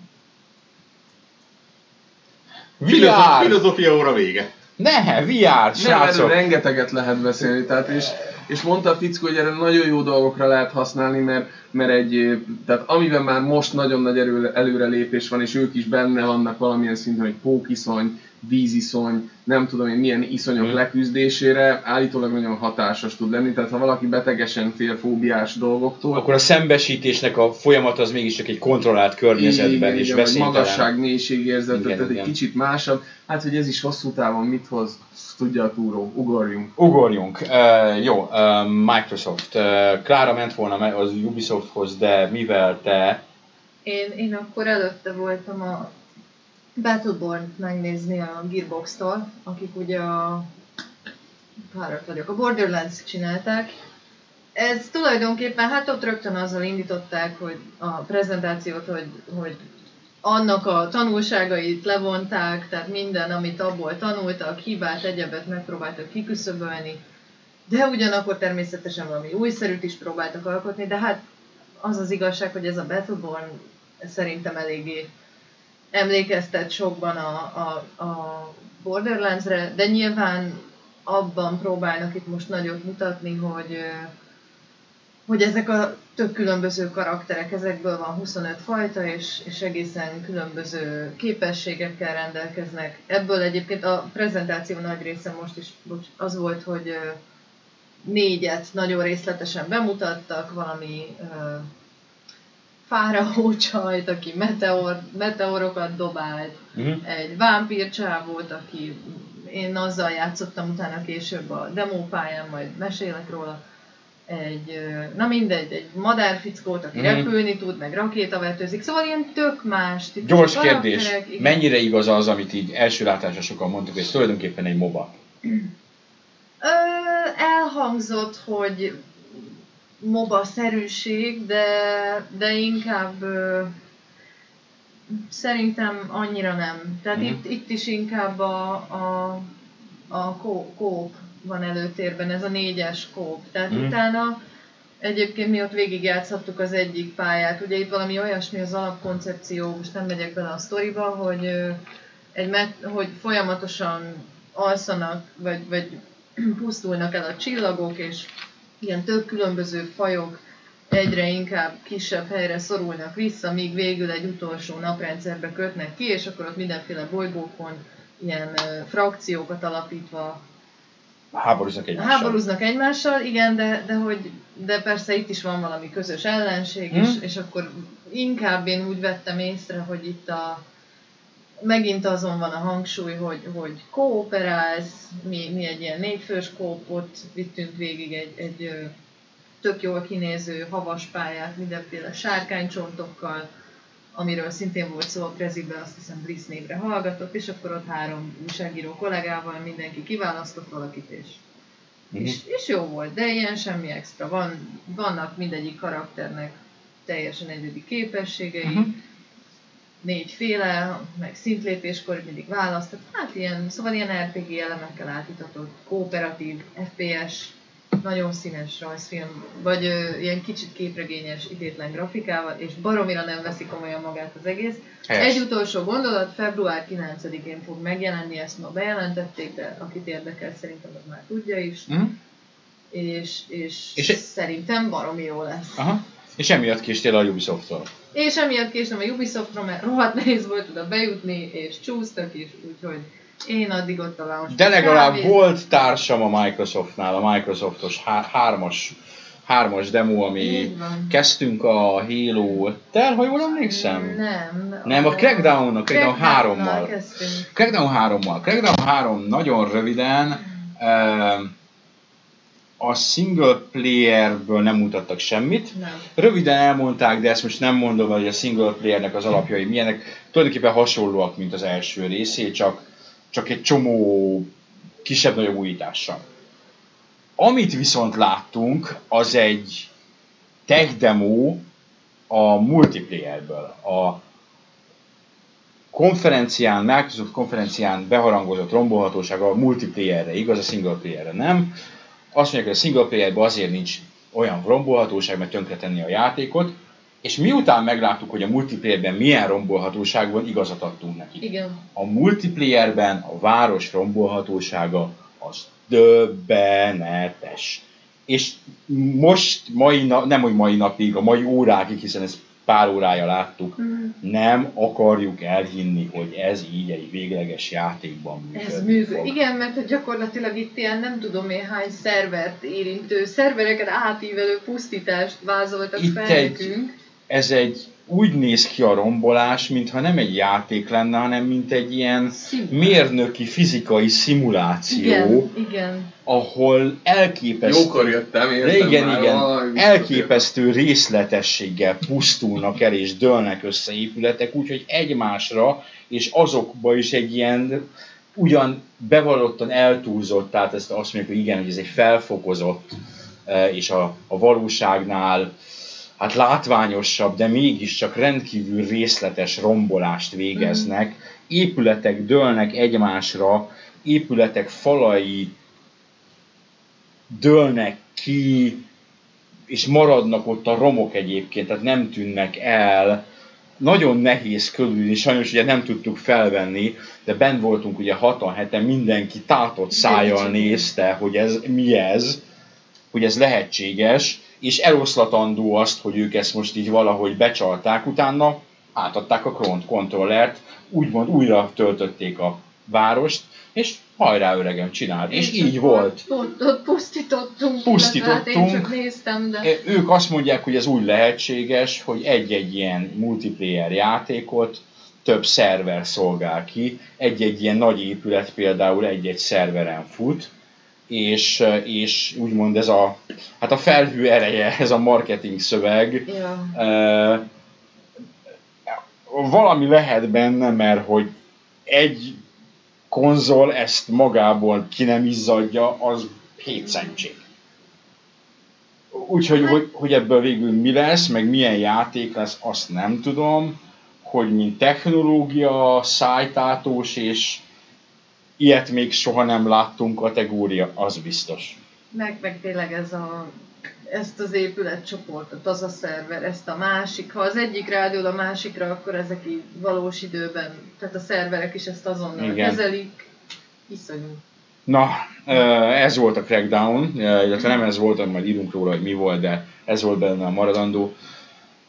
vé er! Filozófia óra vége. Ne, vé er, srácok! Nem, rengeteget lehet beszélni, tehát is... És mondta a fickó, hogy erre nagyon jó dolgokra lehet használni, mert, mert egy, tehát amiben már most nagyon nagy erő, előrelépés van, és ők is benne vannak valamilyen szinten, hogy pókiszony, víziszony, nem tudom én milyen iszonyok leküzdésére, állítólag nagyon hatásos tud lenni, tehát ha valaki betegesen fél fóbiás dolgoktól... Akkor a szembesítésnek a folyamat az mégiscsak egy kontrollált környezetben is veszélytelen. Magasság, mélységérzet, igen, tehát igen. Egy kicsit másabb. Hát, hogy ez is hosszú távon mit hoz, tudja a túró, ugorjunk. Ugorjunk. Uh, jó, uh, Microsoft. Uh, Klára ment volna az Ubisofthoz, de mivel te... Én, én akkor előtte voltam a... Battleborn-t megnézni a Gearbox-tól, akik ugye a... Párat vagyok, a Borderlands csinálták. Ez tulajdonképpen, hát ott rögtön azzal indították, hogy a prezentációt, hogy, hogy annak a tanulságait levonták, tehát minden, amit abból tanultak, hibát, egyebet megpróbáltak kiküszöbölni, de ugyanakkor természetesen valami újszerűt is próbáltak alkotni, de hát az az igazság, hogy ez a Battleborn szerintem eléggé emlékeztet sokban a, a, a Borderlands-re, de nyilván abban próbálnak itt most nagyot mutatni, hogy, hogy ezek a több különböző karakterek, ezekből van huszonöt fajta, és, és egészen különböző képességekkel rendelkeznek. Ebből egyébként a prezentáció nagy része most is az volt, hogy négyet nagyon részletesen bemutattak, valami... fáraócsajt, aki meteor, meteorokat dobált, mm-hmm. egy vámpírcsávót, aki én azzal játszottam utána később a demópályán, majd mesélek róla, egy, na mindegy, egy madárfickót, aki mm-hmm. repülni tud, meg rakétavetőzik, szóval ilyen tök más. Gyors kérdés, mennyire igaz az, amit így első látásra sokan mondtuk, és tulajdonképpen egy MOBA? Ö, elhangzott, hogy MOBA-szerűség, de, de inkább ö, szerintem annyira nem. Tehát mm-hmm. itt, itt is inkább a, a, a kóp van előtérben, ez a négyes kóp. Tehát mm-hmm. utána egyébként mi ott végigjátszhattuk az egyik pályát. Ugye itt valami olyasmi az alapkoncepció, most nem megyek bele a sztoriba, hogy, ö, egy met, hogy folyamatosan alszanak, vagy, vagy pusztulnak el a csillagok, és ilyen több különböző fajok egyre inkább kisebb helyre szorulnak vissza, míg végül egy utolsó naprendszerbe kötnek ki, és akkor ott mindenféle bolygókon ilyen uh, frakciókat alapítva háborúznak egymással. Háborúznak egymással, igen, de, de, hogy, de persze itt is van valami közös ellenség, hmm. és, és akkor inkább én úgy vettem észre, hogy itt a megint azon van a hangsúly, hogy, hogy kooperálsz, mi, mi egy ilyen négyfős kópot vittünk végig, egy, egy tök jól kinéző havas pályát, mindenféle sárkánycsontokkal, amiről szintén volt szó a preziben, azt hiszem Bliss névre hallgatott, és akkor ott három újságíró kollégával mindenki kiválasztott valakit, és, mm-hmm. és, és jó volt, de ilyen semmi extra. Van, vannak mindegyik karakternek teljesen egyedi képességei, mm-hmm. négyféle, meg szintlépéskor mindig választott, hát ilyen, szóval ilyen er pé gé elemekkel átítatott, kooperatív, ef pé es, nagyon színes rajzfilm, vagy ö, ilyen kicsit képregényes, idétlen grafikával, és baromira nem veszik komolyan magát az egész. Helyes. Egy utolsó gondolat, február kilencedikén fog megjelenni, ezt ma bejelentették, de akit érdekel, szerintem az már tudja is, mm. és, és, és szerintem baromi jó lesz. Aha. És emiatt késtél a Ubisoft-tól. És emiatt késnem a Ubisoftra, mert rohadt nehéz volt oda bejutni, és csúsztak is, úgyhogy én addig ott találom. De legalább kávét. Volt társam a Microsoftnál, a Microsoftos há- hármas, hármas demo, ami kezdtünk a Halo öttel, ha jól emlékszem? Nem. Nem, a Crackdown, a Crackdown hárommal. Kezdtünk. Crackdown hárommal. Crackdown három nagyon röviden. A single playerből nem mutattak semmit. Nem. Röviden elmondták, de ezt most nem mondom, hogy a single playernek az alapjai milyenek. Tulajdonképpen hasonlóak, mint az első részé, csak, csak egy csomó kisebb-nagyobb újítással. Amit viszont láttunk, az egy tech demo a multiplayerből. A konferencián, Microsoft konferencián beharangozott rombolhatósága a multiplayerre igaz, a single playerre nem. Azt mondják, hogy a single playerben azért nincs olyan rombolhatóság, mert tönkretenni a játékot, és miután megláttuk, hogy a multiplayerben milyen rombolhatóság van, igazat adtunk nekik. Igen. A multiplayerben a város rombolhatósága az döbbenetes. És most, mai na- nem hogy mai napig, a mai órákig, hiszen ezt pár órája láttuk, mm. nem akarjuk elhinni, hogy ez így egy végleges játékban működik. Ez működik. Igen, mert gyakorlatilag itt ilyen nem tudom én hány szervert érintő, szervereket átívelő pusztítást vázoltak itt fel egy, nekünk. Ez egy úgy néz ki a rombolás, mintha nem egy játék lenne, hanem mint egy ilyen Szimul. mérnöki, fizikai szimuláció, igen, igen. ahol elképesztő, Jókor jöttem, értem igen, már, igen, vaj, elképesztő részletességgel pusztulnak el és dőlnek össze épületek, úgyhogy egymásra és azokba is egy ilyen ugyan bevallottan eltúlzott, tehát ezt azt mondjuk, hogy igen, hogy ez egy felfokozott és a, a valóságnál hát látványosabb, de mégiscsak rendkívül részletes rombolást végeznek. Épületek dőlnek egymásra, épületek falai dőlnek ki, és maradnak ott a romok egyébként, tehát nem tűnnek el. Nagyon nehéz körülni, sajnos ugye nem tudtuk felvenni, de benn voltunk ugye hatan-heten, mindenki tátott szájjal nézte, hogy ez mi ez, hogy ez lehetséges, és eloszlatandó azt, hogy ők ezt most így valahogy becsalták, utána átadták a kontrollert, úgymond újra töltötték a várost, és hajrá öregem csinált, és így volt. Ott, ott pusztítottunk, pusztítottunk. Hát én csak néztem, de... Ők azt mondják, hogy ez úgy lehetséges, hogy egy-egy ilyen multiplayer játékot több szerver szolgál ki, egy-egy ilyen nagy épület például egy-egy szerveren fut, és, és úgymond ez a, hát a felhő ereje, ez a marketing szöveg, yeah. uh, valami lehet benne, mert hogy egy konzol ezt magából ki nem izzadja, az hétszentség. Úgyhogy hát. hogy, hogy ebből végül mi lesz, meg milyen játék lesz, azt nem tudom, hogy mint technológia, szájtátós és ilyet még soha nem láttunk kategória, az biztos. Meg, meg tényleg ez a, ezt az épületcsoportot, az a szerver, ezt a másik, ha az egyik rádió a másikra, akkor ezek így valós időben, tehát a szerverek is ezt azonnal Igen. kezelik, iszonyú. Na, ez volt a Crackdown, illetve nem ez volt, majd írunk róla, hogy mi volt, de ez volt benne a maradandó.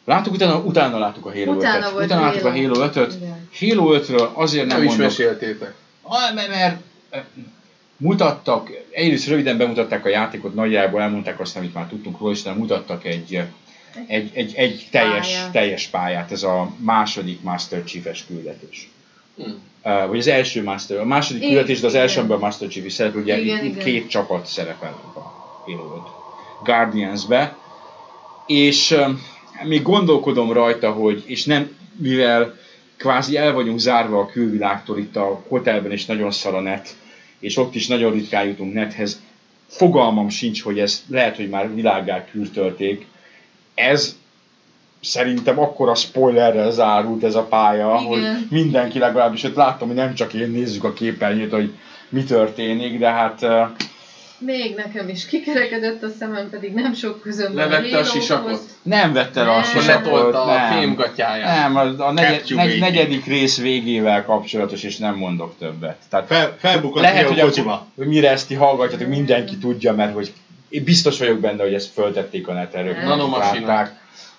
Láttuk, utána, utána láttuk a Halo utána ötöt. Utána láttuk a Halo ötöt. Halo ötről azért nem, nem mondok. Nem is meséltétek. Mert mutattak, egyrészt röviden bemutatták a játékot, nagyjából elmondták azt, amit már tudtunk róla, és mutattak egy, egy, egy, egy teljes, Pálya. teljes pályát, ez a második Master Chief-es küldetés. Hmm. Vagy az első Master, a második igen, küldetés, de az elsőben Master Chief is szerepel, ugye igen, itt igen. két csapat szerepel a Halo Guardians-be, és még gondolkodom rajta, hogy, és nem, mivel kvázi el vagyunk zárva a külvilágtól, itt a hotelben is nagyon szar a net, és ott is nagyon ritkán jutunk nethez. Fogalmam sincs, hogy ez lehet, hogy már világgá kültölték. Ez szerintem akkora spoilerrel zárult ez a pálya, Igen. hogy mindenki legalábbis, hogy láttam, hogy nem csak én nézzük a képernyőt, hogy mi történik, de hát... Még nekem is kikerekedett a szemem, pedig nem sok közön van a Halo-hoz. Levette a sisakot? Nem vette le a sisakot, a fémgatyáját. Nem, a negyed, negy, negyedik rész végével kapcsolatos, és nem mondok többet. Tehát Fel, felbukott lehet, hogy kocsiba. Mire ezt ti hallgatjátok, mindenki tudja, mert hogy én biztos vagyok benne, hogy ezt föltették a neterők. Nanomasina.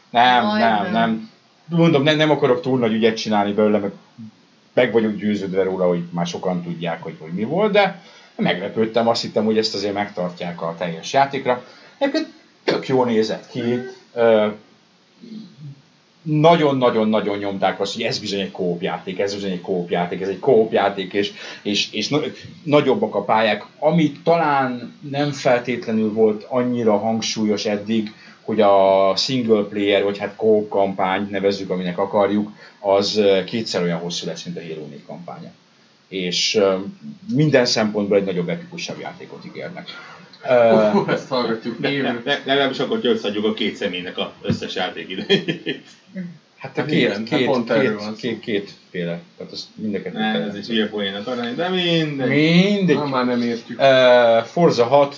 Nem, nem, nem. mondom, nem, nem akarok túl nagy ügyet csinálni belőle, mert meg vagyok győződve róla, hogy már sokan tudják, hogy, hogy mi volt, de meglepődtem, azt hittem, hogy ezt azért megtartják a teljes játékra. Egyébként tök jól nézett ki, nagyon-nagyon-nagyon nyomták azt, hogy ez bizony egy co-op játék, ez bizony egy co-op játék, ez egy co-op játék, és, és, és nagyobbak a pályák, ami talán nem feltétlenül volt annyira hangsúlyos eddig, hogy a single player, vagy hát co-op kampány, nevezzük, aminek akarjuk, az kétszer olyan hosszú lesz, mint a Halo négy kampánya. És minden szempontból egy nagyobb epikusabb játékot ígérnek. Uh, ezt hallgatjuk. Ne, ne, ne, legalábbis akkor összeadjuk a két személynek az összes játékidőjét. Hát a két, két, két, két, két féle. Tehát azt mindeket ne, ez is ilyen poénak arány, de mindegy. Mindegy. Na, már nem értjük. Uh, Forza hat.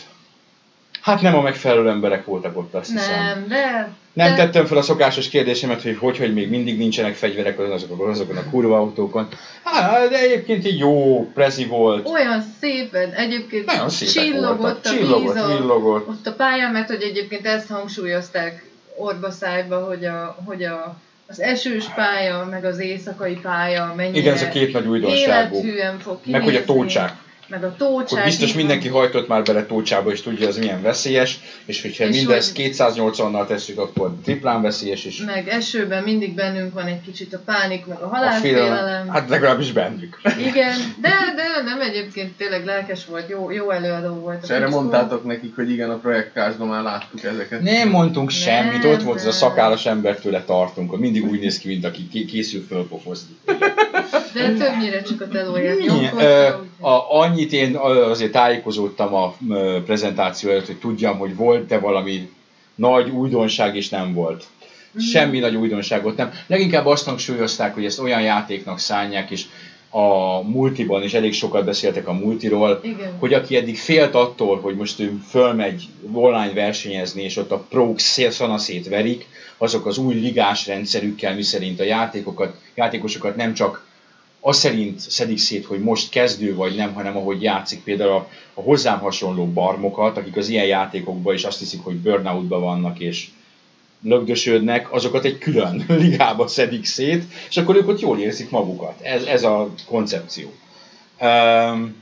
Hát nem a megfelelő emberek voltak ott, azt nem, hiszem. De... Nem tettem fel a szokásos kérdésemet, hogy hogy, hogy még mindig nincsenek fegyverek azokon, azokon a kurva autókon. Hát, de egyébként így jó prezi volt. Olyan szépen, egyébként csillogott a vízon ott a pályán, mert hogy egyébként ezt hangsúlyozták orba szájba, hogy a... Hogy a az esős pálya, meg az éjszakai pálya mennyire... Igen, ez a két nagy újdonságú. Élethűen fog kinézni. Meg hogy a tócsák. Meg a tócsák. Biztos mindenki hajtott már bele tócsába, és tudja, az milyen veszélyes, és hogyha és mindezt hogy... kétszáznyolcvannal tesszük, akkor triplán veszélyes is. Meg esőben mindig bennünk van egy kicsit a pánik, meg a halálfélelem. Hát legalábbis bennük. Igen, de, de nem egyébként tényleg lelkes volt, jó, jó előadó volt. És erre mondtátok nekik, hogy igen, a projektkázban már láttuk ezeket. Nem mondtunk semmit, nem, ott volt ez a szakállas embertől tartunk, hogy mindig úgy néz ki, mint aki készül fölpofozni. De többnyire csak a telóját nyomkodtam. Annyit én azért tájékozódtam a prezentáció előtt, hogy tudjam, hogy volt-e valami nagy újdonság, és nem volt. Semmi nagy újdonságot nem. Leginkább azt hangsúlyozták, hogy ezt olyan játéknak szánják, és a multiban, és elég sokat beszéltek a multiról, igen, hogy aki eddig félt attól, hogy most ő fölmegy online versenyezni, és ott a prók szanaszét verik, azok az új ligás rendszerükkel, miszerint a játékokat, játékosokat nem csak az szerint szedik szét, hogy most kezdő vagy nem, hanem ahogy játszik, például a, a hozzám hasonló barmokat, akik az ilyen játékokban is azt hiszik, hogy burnoutban vannak és lögdösödnek, azokat egy külön ligába szedik szét, és akkor ők ott jól érzik magukat. Ez, ez a koncepció. Um,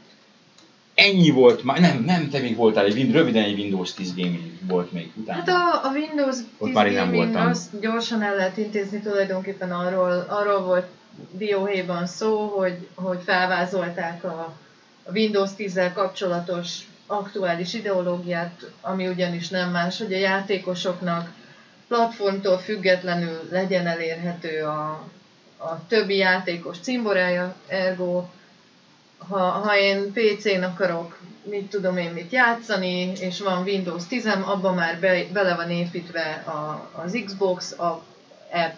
ennyi volt már, nem, nem, te még voltál, egy, röviden egy Windows tíz gaming volt még utána. Hát a, a Windows tíz gaming azt gyorsan el lehet intézni, tulajdonképpen arról, arról volt dióhéjban szó, hogy, hogy felvázolták a Windows tízzel kapcsolatos aktuális ideológiát, ami ugyanis nem más, hogy a játékosoknak platformtól függetlenül legyen elérhető a, a többi játékos cimborája, ergo ha, ha én pé cén akarok, mit tudom én mit játszani, és van Windows tízem, abban már be, bele van építve a, az Xbox a, app,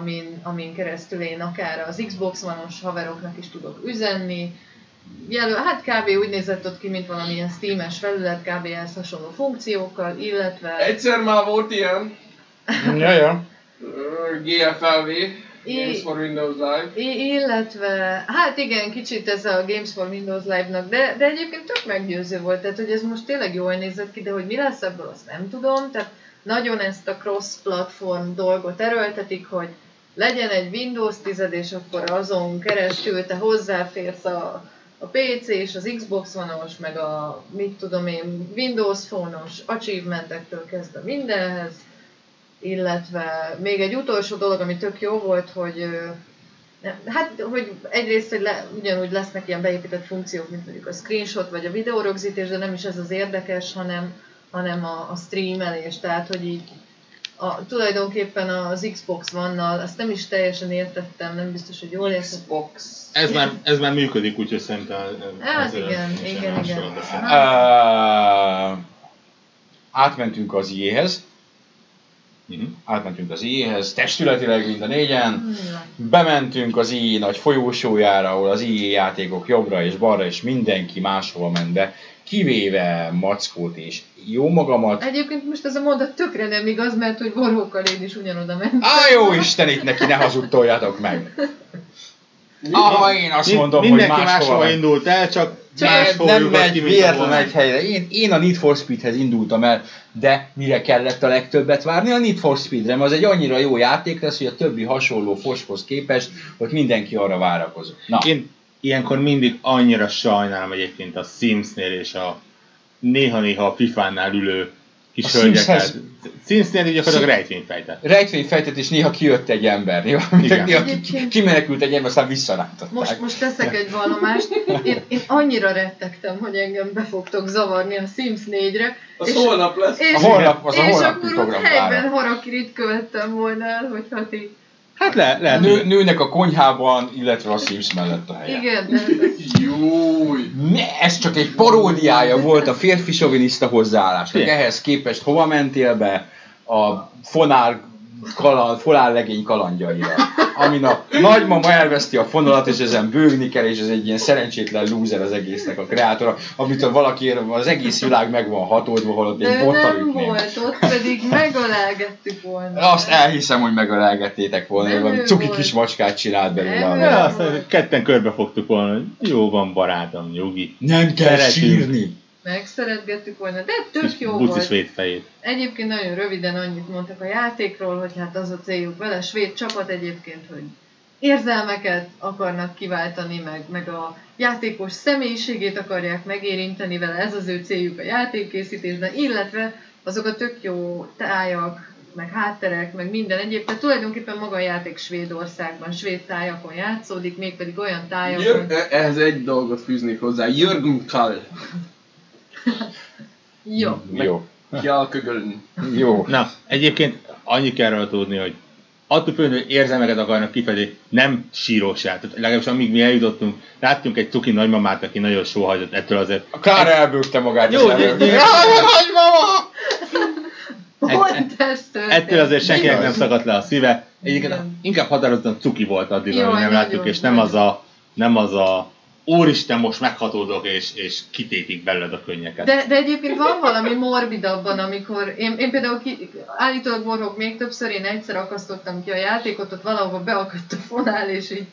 Amin, amin keresztül én akár az Xbox One-os haveroknak is tudok üzenni. Jelöl, hát kb. Úgy nézett ott ki, mint valamilyen Steam-es felület, kb. Ehhez hasonló funkciókkal, illetve... Egyszer már volt ilyen. Jaja. gé ef el vé, Games for Windows Live. Illetve, hát igen, kicsit ez a Games for Windows Live-nak, de, de egyébként tök meggyőző volt, tehát hogy ez most tényleg jól nézett ki, de hogy mi lesz ebből, azt nem tudom, tehát nagyon ezt a cross-platform dolgot erőltetik, hogy legyen egy Windows tíz, és akkor azon keresztül te hozzáférsz a, a pé cé és az Xbox One-os, meg a mit tudom én, Windows Phone-os achievementektől kezdve mindenhez, illetve még egy utolsó dolog, ami tök jó volt, hogy hát, hogy egyrészt, hogy le, ugyanúgy lesznek ilyen beépített funkciók, mint mondjuk a screenshot vagy a videórögzítés, de nem is ez az érdekes, hanem hanem a, a streamelés, tehát hogy így a, tulajdonképpen az Xbox One-nal, azt nem is teljesen értettem, nem biztos, hogy jól értettem. Ez már, ez már működik, úgyhogy szerintem... Hát igen, igen, igen. Uh, átmentünk az i á-hez. Uh-huh. Átmentünk az i á-hez, testületileg mind a négyen. Bementünk az i á nagy folyósójára, ahol az i á játékok jobbra és balra, és mindenki máshova ment be, kivéve Mackót és jó magamat. Egyébként most ez a mondat tökre nem igaz, mert hogy Warhawkkal én is ugyanoda mentem. Á, jó Isten, itt neki ne hazudtoljátok meg! Aha, én azt mondom, hogy máshova. Mindenki máshova indult el, csak máshova nem megy véletlen egy helyre. Én, én a Need for Speedhez indultam el, de mire kellett a legtöbbet várni? A Need for Speedre, mert az egy annyira jó játék lesz, hogy a többi hasonló foshoz képest, hogy mindenki arra várakozott. Na. Én ilyenkor mindig annyira sajnálom egyébként a Simsnél és a néha-néha a Fifánál ülő kis hölgyeket. Színsznél gyakorlatilag rejtvényfejtett. Rejtvényfejtett, és néha kijött egy ember. Néha, néha ki, kimenekült egy ember, aztán visszarántatták. Most, most teszek egy vallomást. Én, én annyira rettegtem, hogy engem be fogtok zavarni a Sims négyre. Az és, holnap lesz. És, a holnap, az a és akkor ott helyben Harakirit követtem volna el, hogyha ti... Hát le, le, nő, nőnek a konyhában, illetve a Sims mellett a helye. Igen, de... Júj! Ne, ez csak egy paródiája volt a férfi soviniszta hozzáállásnak. Ehhez képest hova mentél be a fonál, kaland, fonál legény kalandjaira? Amin a nagymama elveszti a fonalat, és ezen bőgni kell, és ez egy ilyen szerencsétlen lúzer az egésznek a kreátora, amitől valakiért az egész világ meg van hatódva, holott én bottal ütném. Nem volt, ott pedig megalálgettük volna. Azt elhiszem, hogy megalálgettétek volna. Cuki kis macskát csinált belőle. Ketten körbe fogtuk volna, hogy jó van barátom, nyugi. Nem kell sírni. Megszeretgettük volna, de tök jó volt. Svéd fejét. Egyébként nagyon röviden annyit mondtak a játékról, hogy hát az a céljuk vele. Svéd csapat egyébként, hogy érzelmeket akarnak kiváltani, meg, meg a játékos személyiségét akarják megérinteni vele. Ez az ő céljuk a játékkészítésben, illetve azok a tök jó tájak, meg hátterek, meg minden egyéb. Tehát tulajdonképpen maga a játék Svédországban, svéd tájakon játszódik, mégpedig olyan tájakon... Jör, ehhez egy dolgot fűznék hozzá. Jörgen Kall. Jó. Jó. Jó. Na, egyébként annyi kell rá tudni, hogy attól főleg, hogy érzelmeket akarnak kifelé, nem sírósát. Legalábbis amíg mi eljutottunk, láttunk egy cuki nagymamát, aki nagyon sóhajtott ettől azért. A kár elbőgte magát. Jó, de nagymama! Pont ez történt. Ettől azért senkinek nem szakadt le a szíve. Egyébként inkább határozottan cuki volt addig, amíg nem láttuk, és nem az a... nem az a úristen, most meghatódok, és, és kitépik belőled a könnyeket. De, de egyébként van valami morbid abban, amikor... Én, én például ki, állítólag Warhawk még többször, én egyszer akasztottam ki a játékot, ott valahova beakadt a fonál, és így,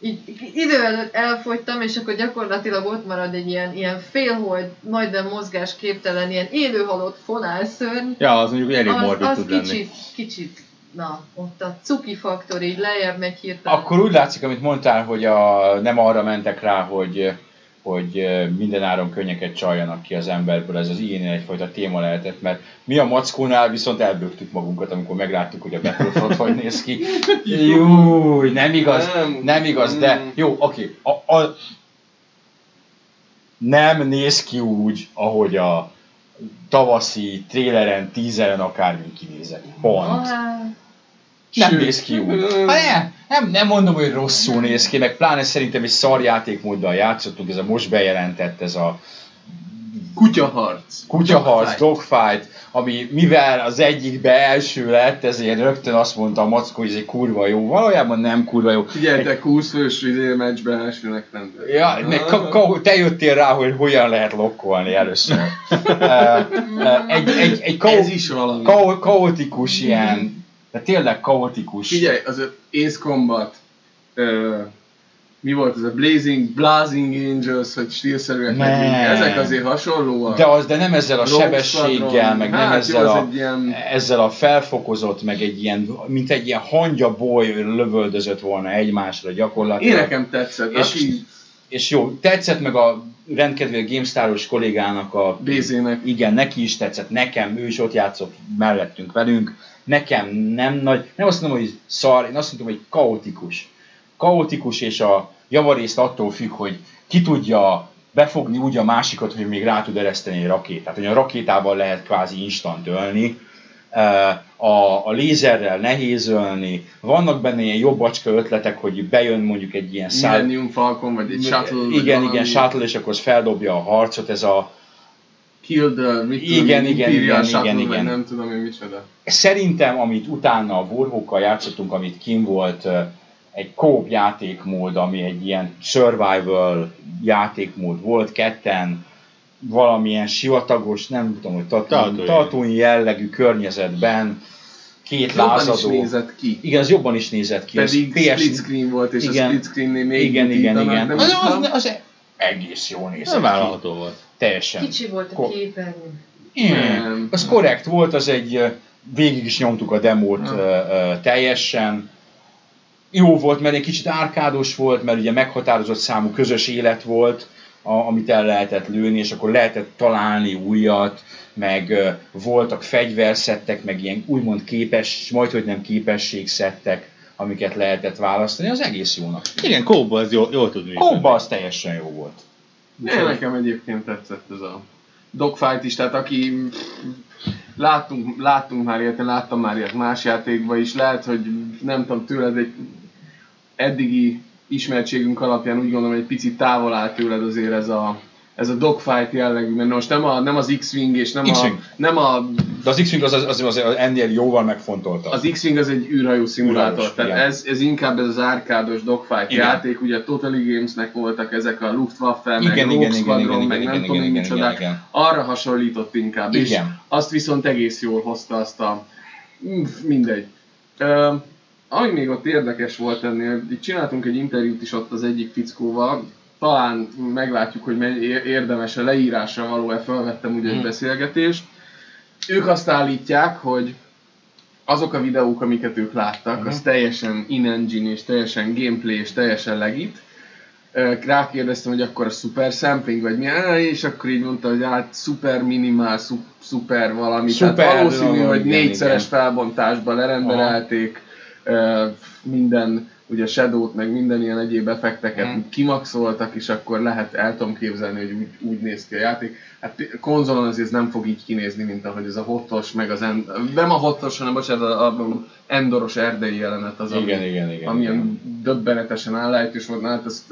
így idővel elfogytam, és akkor gyakorlatilag ott marad egy ilyen, ilyen félhold, majdnem mozgásképtelen, ilyen élőhalott fonálszörny. Ja, az mondjuk elég morbid az, az tud kicsit, lenni. kicsit... Na, ott a cuki faktor így lejjebb megy hirtelen. Akkor úgy látszik, amit mondtál, hogy a, nem arra mentek rá, hogy, hogy mindenáron könnyeket csaljanak ki az emberből. Ez az ilyenél egyfajta téma lehetett, mert mi a mackónál viszont elbögtük magunkat, amikor megláttuk, hogy a Battlefront hogy néz ki. Júj, nem igaz, nem igaz, de jó, oké. A, a, nem néz ki úgy, ahogy a tavaszi tréleren, tízeren akármint kinézett. Pont. Nem néz ki úgy. Hát nem, nem mondom, hogy rosszul néz ki, meg pláne szerintem egy szarjátékmóddal játszottunk, ez a most bejelentett, ez a kutyaharc, kutyaharc, dogfight, ami mivel az egyikbe első lett, ezért rögtön azt mondta a mackó, hogy ez egy kurva jó, valójában nem kurva jó. Figyeltek, húsz fős meccsbe elsőnek nem. Ja, meg ka- ka- te jöttél rá, hogy hogyan lehet lokkolni először. egy, egy, egy ka- ez is valami. Ka- kaotikus ilyen, de tényleg kaotikus. Figyelj, az Ace Combat, ö- mi volt ez a Blazing, Blazing Angels, hogy stílszerűek meg ezek azért hasonlóak. De az, de nem ezzel a Rock sebességgel, Squadron, meg hát, nem ezzel jó, a, ilyen... ezzel a felfokozott, meg egy ilyen, mint egy ilyen hangyaboly lövöldözött volna egymásra gyakorlatilag. Én nekem tetszett. És, aki... és jó, tetszett meg a rendkedvél GameStar-os kollégának a... bé zének. Igen, neki is tetszett, nekem, ő is ott játszott mellettünk velünk. Nekem nem nagy, nem azt mondom, hogy szar, én azt mondom, hogy kaotikus. Kaotikus, és a javarészt attól függ, hogy ki tudja befogni úgy a másikat, hogy még rá tud ereszteni a rakétát. Hogy a rakétával lehet kvázi instant ölni, a, a lézerrel nehéz ölni, vannak benne ilyen jobbacska ötletek, hogy bejön mondjuk egy ilyen száll... Millennium Falcon, vagy egy shuttle. Igen, igen, valami... shuttle, és akkor feldobja a harcot, ez a... Kill the... Igen, igen, igen, igen, igen. Nem tudom én micsoda. Szerintem, amit utána a Warhawkkal játszottunk, amit kim volt... egy co-op játékmód, ami egy ilyen survival játékmód volt, ketten valamilyen sivatagos, nem tudom, hogy tartónyi jellegű környezetben két jobban lázadó. Jobban is nézett ki. Igen, az jobban is nézett ki. Pedig pé es... split screen volt, és igen, a split screen-nél még igen, igen, igen. Az, az, az egész jól nézett ki. Vállalható volt. Teljesen. Kicsi volt a képen. Igen. Az korrekt volt, az egy... Végig is nyomtuk a demót uh, uh, teljesen. Jó volt, mert egy kicsit árkádos volt, mert ugye meghatározott számú közös élet volt, a, amit el lehetett lőni, és akkor lehetett találni újat, meg uh, voltak fegyverszettek, meg ilyen úgymond képes, majdhogy nem képességszettek, amiket lehetett választani, az egész jónak. Igen, kóba az jól, jól tudni. Kóba az teljesen jó volt. Én nekem egyébként tetszett ez a dogfight is, tehát aki... Láttunk, láttunk már ilyet, láttam már ilyet más játékban is, lehet, hogy nem tudom, tőled egy eddigi ismertségünk alapján úgy gondolom, hogy egy picit távol áll tőled azért ez a, ez a dogfight jellegű, mert most nem, a, nem az X-Wing és nem X-Wing. A... Nem a de az X-Wing az, az, az, az ennél jóval megfontolta. Az X-Wing az egy űrhajó szimulátor, tehát ez, ez inkább ez az árkádos dogfight igen. játék, ugye a Totally Gamesnek voltak ezek a Luftwaffe, igen, meg Rogue Squadron, meg nem tudom én micsodák, arra hasonlított inkább, igen. És azt viszont egész jól hozta azt a... mindegy. Uh, ami még ott érdekes volt ennél, itt csináltunk egy interjút is ott az egyik fickóval, talán meglátjuk, hogy érdemes a leírásra való-e, felvettem ugye egy hmm. beszélgetést. Ők azt állítják, hogy azok a videók, amiket ők láttak, az teljesen in-engine és teljesen gameplay és teljesen legit. Rákérdeztem, hogy akkor a szuper sampling vagy milyen, és akkor így mondta, hogy hát szuper minimál, szup, szuper valami. Szuper, tehát valószínű, hogy négyszeres felbontásban lerenderelték minden, ugye Shadow-t, meg minden ilyen egyéb effekteket hmm. kimaxoltak, és akkor lehet, el tudom képzelni, hogy úgy, úgy néz ki a játék. Hát konzolon azért nem fog így kinézni, mint ahogy ez a hotos, meg az end... Nem a hotos, hanem bocsánat, a, a endoros erdei jelenet az, igen, ami, igen, igen, amilyen igen. döbbenetesen állájtős volt. Hát ezt,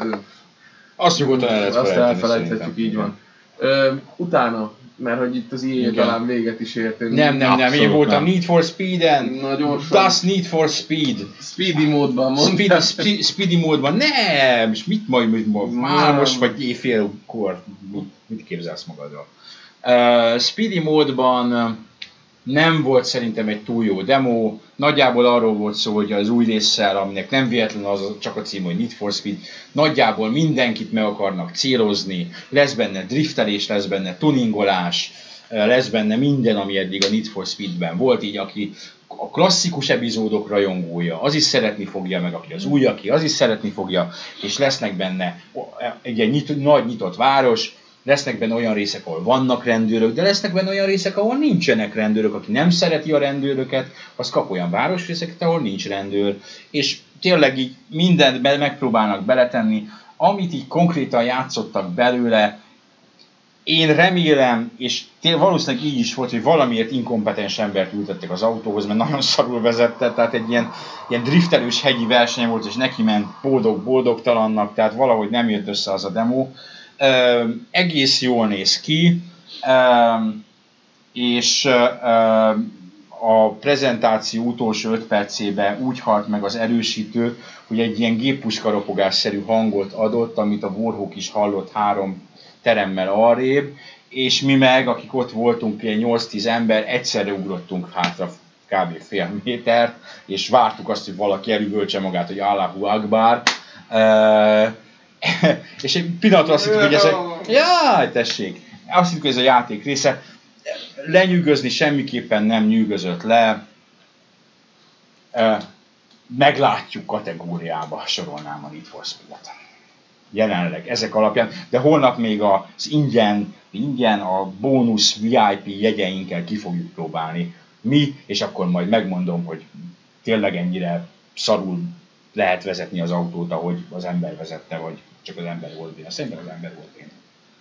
azt nyugodtan el lehet elfelejthetjük, így van. Ö, utána, mert hogy itt az i á talán véget is ért. Nem, nem, nem, én voltam Need for Speed-en. Plus Need for Speed. Speedy módban mondtam. Speedy, speedy módban, nem, és mit majd, mit majd, már most vagy éjfélkor, mit képzelsz magadról? Uh, speedy módban nem volt szerintem egy túl jó demo, nagyjából arról volt szó, hogy az új résszel, aminek nem véletlen az csak a cím, hogy Need for Speed, nagyjából mindenkit meg akarnak célozni, lesz benne driftelés, lesz benne tuningolás, lesz benne minden, ami eddig a Need for Speedben volt, így aki a klasszikus epizódok rajongója, az is szeretni fogja, meg aki az új, aki az is szeretni fogja, és lesznek benne egy, egy nyit, nagy nyitott város, lesznek benne olyan részek, ahol vannak rendőrök, de lesznek benne olyan részek, ahol nincsenek rendőrök. Aki nem szereti a rendőröket, az kap olyan városrészeket, ahol nincs rendőr. És tényleg így mindent be, megpróbálnak beletenni. Amit így konkrétan játszottak belőle, én remélem, és tél, valószínűleg így is volt, hogy valamiért inkompetens embert ültettek az autóhoz, mert nagyon szarul vezette, tehát egy ilyen, ilyen driftelős hegyi verseny volt, és neki ment boldog-boldogtalannak, tehát valahogy nem jött össze az a demo. Uh, egész jól néz ki, uh, és uh, a prezentáció utolsó öt percében úgy halt meg az erősítő, hogy egy ilyen géppuskaropogásszerű hangot adott, amit a Warhawk is hallott három teremmel arrébb, és mi meg, akik ott voltunk, ilyen nyolc-tíz ember, egyszerre ugrottunk hátra kb. Fél métert, és vártuk azt, hogy valaki elüvöltse magát, hogy Allahu Akbar. Uh, és egy pillanatra azt hittük, hogy ez a... Jaj, tessék! Azt hittük, hogy ez a játék része. Lenyűgözni semmiképpen nem nyűgözött le. Meglátjuk kategóriába sorolnám a Need for Speed-et. Jelenleg, ezek alapján. De holnap még az ingyen, ingyen a bónusz vé i pé jegyeinkkel ki fogjuk próbálni. Mi, és akkor majd megmondom, hogy tényleg ennyire szarul lehet vezetni az autót, ahogy az ember vezette, vagy csak az ember volt én. A szemben az ember volt én.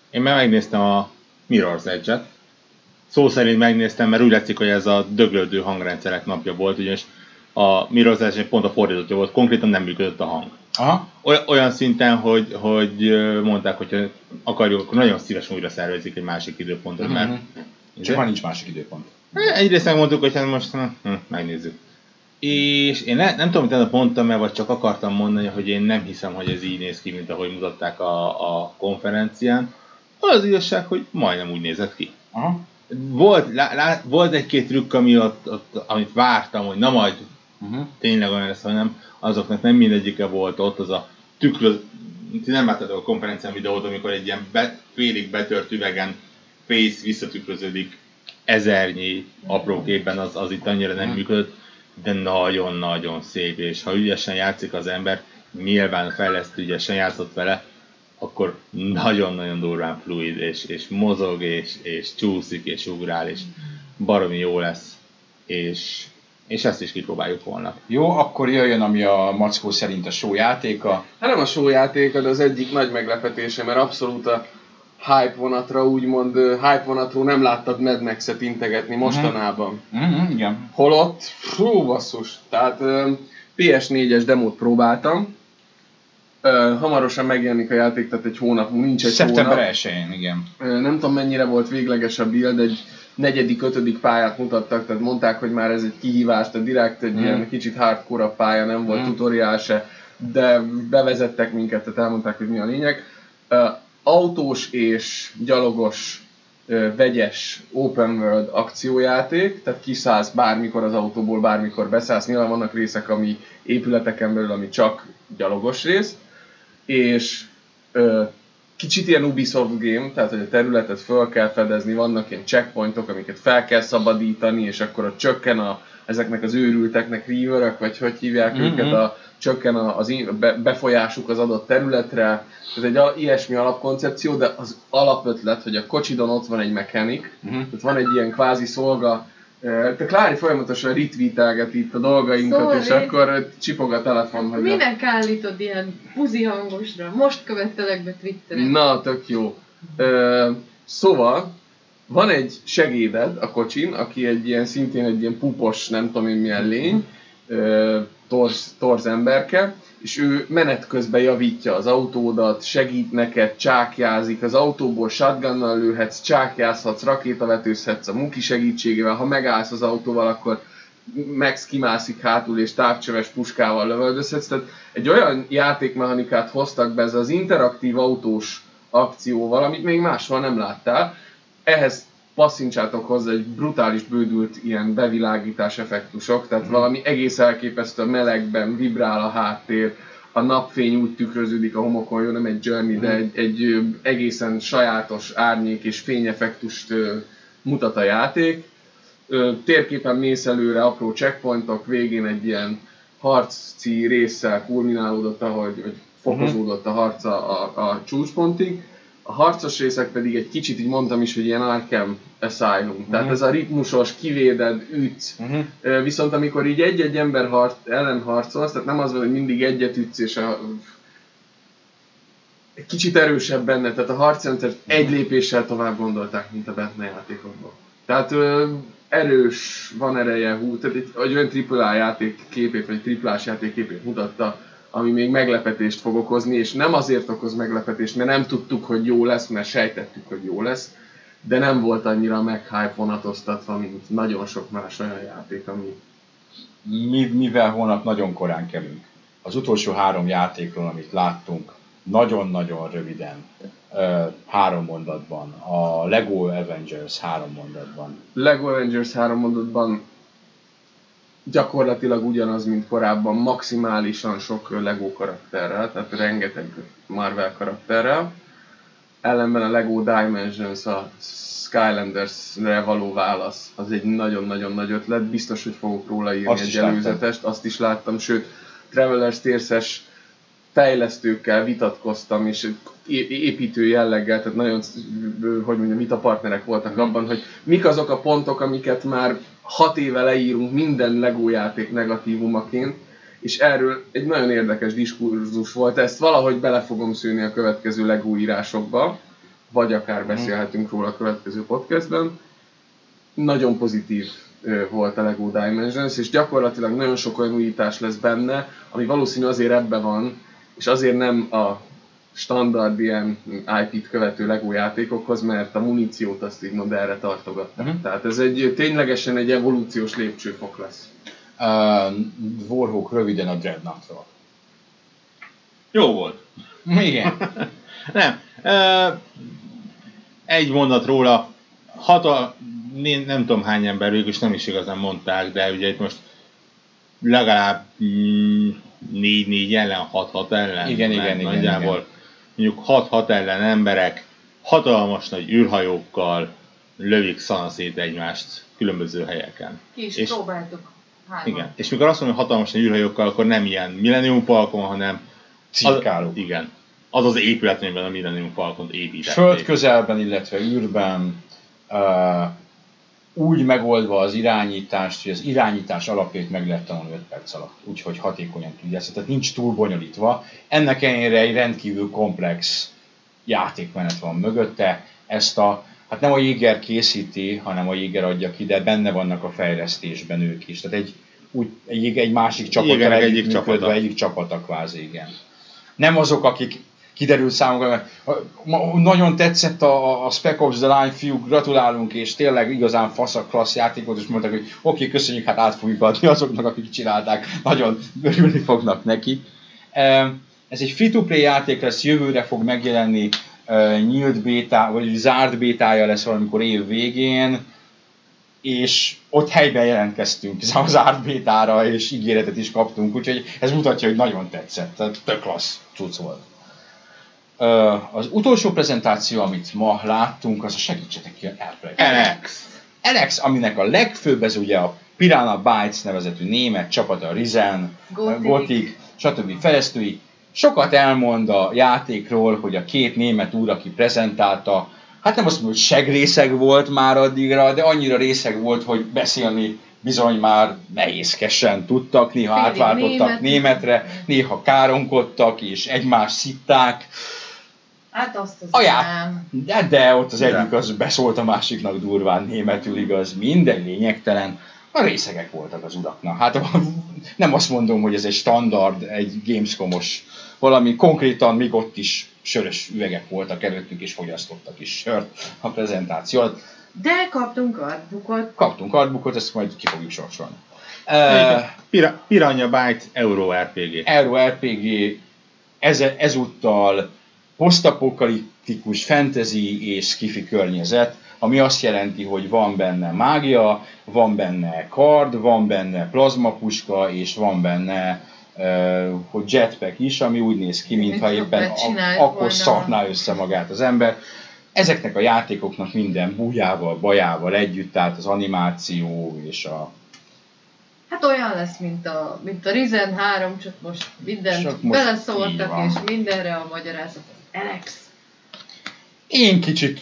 Én már megnéztem a Mirror's Edge-et. Szó szerint megnéztem, mert úgy látszik, hogy ez a döglődő hangrendszerek napja volt, ugyanis a Mirror's Edge-nek pont a fordítottja volt, konkrétan nem működött a hang. Aha. Olyan szinten, hogy, hogy mondták, hogy akarjuk, akkor nagyon szívesen újra szervezik egy másik időpontot, mert... Mm-hmm. Csak már nincs másik időpont. Egyrészt megmondtuk, hogy hát most hm, megnézzük. És én ne, nem tudom, hogy mondtam-e, vagy csak akartam mondani, hogy én nem hiszem, hogy ez így néz ki, mint ahogy mutatták a, a konferencián. Az igazság, hogy majdnem úgy nézett ki. Aha. Volt, lá, lá, volt egy-két trükk, ami ott, ott, amit vártam, hogy na majd uh-huh. tényleg olyan lesz, hanem azoknak nem mindegyike volt ott az a tükröz... Ti nem láttatok a konferencián videót, amikor egy ilyen be, félig betört üvegen face visszatükröződik ezernyi apró képen, az, az itt annyira nem működött, de nagyon-nagyon szép, és ha ügyesen játszik az ember, nyilván fejlesztő ügyesen játszott vele, akkor nagyon-nagyon durván fluid, és, és mozog, és, és csúszik, és ugrál, és baromi jó lesz, és, és ezt is kipróbáljuk holnap. Jó, akkor jöjjön, ami a Mackó szerint a sójátéka. Hát nem a sójátéka, de az egyik nagy meglepetése, mert abszolút a hype vonatra, úgymond hype vonatról nem láttad Mad Max-et integetni mostanában. Mm-hmm, igen. Holott, fú, basszus, tehát pé es négyes demót próbáltam, Uh, hamarosan megjelenik a játék, tehát egy hónap, nincs egy szeptember elsején, igen. Uh, nem tudom mennyire volt végleges a build, egy negyedik, ötödik pályát mutattak, tehát mondták, hogy már ez egy kihívás, tehát direkt egy mm. ilyen kicsit hardcore pálya, nem volt mm. tutoriál se, de bevezettek minket, tehát elmondták, hogy mi a lényeg. Uh, autós és gyalogos, uh, vegyes open world akciójáték, tehát kiszállsz bármikor az autóból, bármikor beszállsz, nyilván vannak részek, ami épületeken belül, ami csak gyalogos rész, és ö, kicsit ilyen Ubisoft game, tehát hogy a területet föl kell fedezni, vannak ilyen checkpointok, amiket fel kell szabadítani, és akkor a csökken a, ezeknek az őrülteknek, reaverök, vagy hogy hívják mm-hmm. őket, a, csökken a, az be, befolyásuk az adott területre. Ez egy a, ilyesmi alapkoncepció, de az alapötlet, hogy a kocsidon ott van egy mechanik, mm-hmm. tehát van egy ilyen kvázi szolga. Te Klári folyamatosan retweetelget itt a dolgainkat, Sorry. és akkor csipog a telefon. Hogy minek a... állítod ilyen buzi hangosra? Most követtelek be Twitteren. Na, tök jó. Ö, szóval, van egy segéded a kocsin, aki egy ilyen, szintén egy ilyen pupos, nem tudom én milyen lény, ö, torz, torz emberke, és ő menet közben javítja az autódat, segít neked, csákjázik, az autóból shotgunnal lőhetsz, csákjázhatsz, rakétavetőzhetsz a munki segítségével, ha megállsz az autóval, akkor Max kimászik hátul és távcsöves puskával lövöldözhetsz. Tehát egy olyan játékmechanikát hoztak be, ez az interaktív autós akcióval, amit még máshol nem láttál. Ehhez passzincsátok hozzá egy brutális bődült ilyen bevilágítás effektusok, tehát mm. valami egész elképesztő, a melegben vibrál a háttér, a napfény úgy tükröződik a homokon, jó, nem egy Journey, mm. de egy, egy egészen sajátos árnyék és fényeffektust ö, mutat a játék. Ö, térképen mész előre, apró checkpointok, végén egy ilyen harci résszel kulminálódott, ahogy hogy fokozódott a harca a, a csúcspontig. A harcos részek pedig egy kicsit, így mondtam is, hogy ilyen Arkham Asylum. Uh-huh. Tehát ez a ritmusos, kivéded, ütsz. Uh-huh. Viszont amikor így egy-egy ember har- ellen harcolsz, tehát nem az van, hogy mindig egyet ütsz, és a... egy kicsit erősebb benne. Tehát a harcrendszert uh-huh. egy lépéssel tovább gondolták, mint a Batman játékokban. Tehát ö, erős, van ereje, hú, tehát egy, egy olyan triplá játék képét, vagy triplás játék képét mutatta, ami még meglepetést fog okozni, és nem azért okoz meglepetést, mert nem tudtuk, hogy jó lesz, mert sejtettük, hogy jó lesz, de nem volt annyira meghype vonatoztatva, mint nagyon sok más olyan játék, ami... Mi, mivel holnap nagyon korán kerülünk. Az utolsó három játékról, amit láttunk, nagyon-nagyon röviden, ö, három mondatban. A Lego Avengers három mondatban. Lego Avengers három mondatban... Gyakorlatilag ugyanaz, mint korábban, maximálisan sok LEGO karakterrel, tehát rengeteg Marvel karakterrel. Ellenben a LEGO Dimensions, a Skylanders-re való válasz, az egy nagyon-nagyon nagy ötlet. Biztos, hogy fogok róla írni azt egy előzetest, azt is láttam, sőt, Travelers Térses fejlesztőkkel vitatkoztam, és építő jelleggel, tehát nagyon, hogy mondjam, mit a partnerek voltak abban, hogy mik azok a pontok, amiket már hat éve leírunk minden LEGO játék negatívumaként, és erről egy nagyon érdekes diskurzus volt, ezt valahogy bele fogom szűrni a következő LEGO írásokba, vagy akár beszélhetünk róla a következő podcastben. Nagyon pozitív volt a LEGO Dimensions, és gyakorlatilag nagyon sok olyan újítás lesz benne, ami valószínű azért ebbe van, és azért nem a standard ilyen i pé-t követő LEGO játékokhoz, mert a muníciót azt így mond erre tartogatták. Uh-huh. Tehát ez egy ténylegesen egy evolúciós lépcsőfok lesz. Uh, Warhawk röviden a Dreadnoughtról. Jó volt. Igen. Nem. Uh, egy mondat róla. Hatal- nem, nem tudom hány ember, és nem is igazán mondták, de ugye itt most legalább négy-négy ellen, hat-hat ellen. Igen, igen, igen. Nagyjából igen. Mondjuk hat-hat ellen emberek hatalmas nagy űrhajókkal lövik szanaszét egymást különböző helyeken. Ki is és, próbáltuk. Hányom. Igen. És mikor azt mondom, hogy hatalmas nagy űrhajókkal, akkor nem ilyen Millennium Falcon, hanem cikkáló. Igen. Az az épület, amiben a Millennium Falcont építették. Föld közelben, illetve űrben uh, úgy megoldva az irányítást, hogy az irányítás alapjait meg lehet tanulni öt perc alatt, úgyhogy hatékonyan tudja ezt. Tehát nincs túl bonyolítva. Ennek ellenére egy rendkívül komplex játékmenet van mögötte. Ezt a, hát nem a Jéger készíti, hanem a Jéger adja ki, de benne vannak a fejlesztésben ők is. Tehát egy, úgy, egy, egy másik csapattal egyik működve, egyik csapata kvázi, igen. Nem azok, akik kiderült számomra, mert nagyon tetszett a, a Spec Ops The Line, fiú, gratulálunk, és tényleg igazán fasz a klassz játékot, és mondták, hogy oké, okay, köszönjük, hát át fogjuk adni azoknak, akik csinálták, nagyon örülni fognak neki. Ez egy free-to-play játék lesz, jövőre fog megjelenni, nyílt béta, vagy zárt bétája lesz valamikor év végén, és ott helyben jelentkeztünk a zárt bétára, és ígéretet is kaptunk, úgyhogy ez mutatja, hogy nagyon tetszett, tök klassz cucc volt. Az utolsó prezentáció, amit ma láttunk, az a segítsetek ki, Alex. Alex, aminek a legfőbb ez ugye a Piranha Bytes nevezetű német csapata, a Risen, Gothic, stb. Fejlesztői. Sokat elmond a játékról, hogy a két német úr, aki prezentálta, hát nem azt mondom, hogy segrészeg volt már addigra, de annyira részeg volt, hogy beszélni bizony már nehézkesen tudtak, néha félig átváltottak német. németre, néha káromkodtak és egymást szitták. Hát azt az nem. De, de ott az de. Egyik az beszólt a másiknak durván németül, igaz, minden lényegtelen. A részegek voltak az uraknak. Hát nem azt mondom, hogy ez egy standard, egy Gamescom-os valami, konkrétan még ott is sörös üvegek voltak előttük, és fogyasztottak is sört a prezentációt. De kaptunk artbookot. Kaptunk artbookot, ezt majd ki fogjuk sorsolni. Uh, Pira- Piranha Bytes Euro er pé gé. Euro er pé gé ez, ezúttal posztapokaliptikus fantasy és sci-fi környezet, ami azt jelenti, hogy van benne mágia, van benne kard, van benne plazmapuska, és van benne uh, jetpack is, ami úgy néz ki, mintha éppen a, akkor szarná össze magát az ember. Ezeknek a játékoknak minden bújával, bajával együtt, tehát az animáció és a... Hát olyan lesz, mint a, mint a Risen három, csak most mindent beleszórtak, és mindenre a magyarázat az Alex. Én kicsit,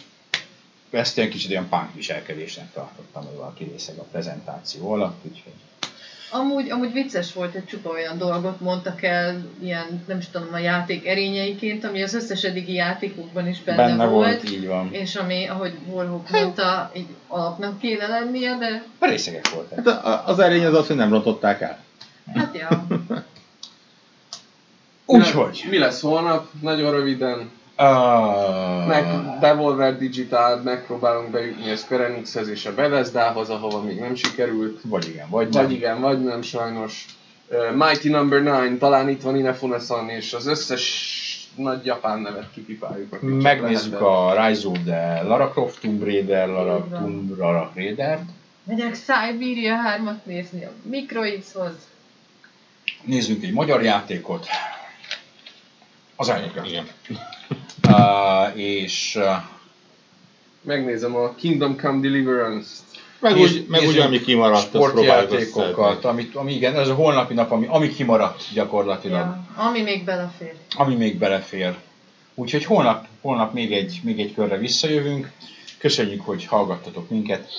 ezt ilyen kicsit olyan punk viselkedésnek tartottam, hogy valaki részeg a prezentáció alatt, úgyhogy... Amúgy, amúgy vicces volt, hogy csupa olyan dolgot mondtak el, ilyen, nem is tudom, a játék erényeiként, ami az összes eddigi játékokban is benne, benne volt. volt így van. És ami, ahogy Warhawk mondta, így alapnak kéne lennie, de... A részegek voltak. Hát az erény az az, hogy nem rontották el. Hát ja. Úgyhogy. Mi lesz holnap? Nagyon röviden. Uh... Meg Devolver Digital, megpróbálunk bejutni a Square Enixhez és a Bethesdához, ahova még nem sikerült. Vagy igen, vagy, vagy nem. igen, vagy nem, sajnos. Uh, Mighty Number kilenc, talán itt van Inefonesan, és az összes nagy japán nevet kipipáljuk. Megnézzük a Rise of the Lara Croft Tomb Raider, Lara Tomb Raider. Megyek Siberia hármat nézni a Microidshoz. Nézzünk egy magyar játékot. Az elnököt. Igen. Uh, és... Uh, megnézem a Kingdom Come Deliverance-t. Meg, úgy, meg úgy, ami kimaradt, sportjátékokat, ami, ami igen, ez a holnapi nap, ami, ami kimaradt gyakorlatilag. Ja, ami még belefér. Ami még belefér. Úgyhogy holnap, holnap még, egy, még egy körre visszajövünk. Köszönjük, hogy hallgattatok minket.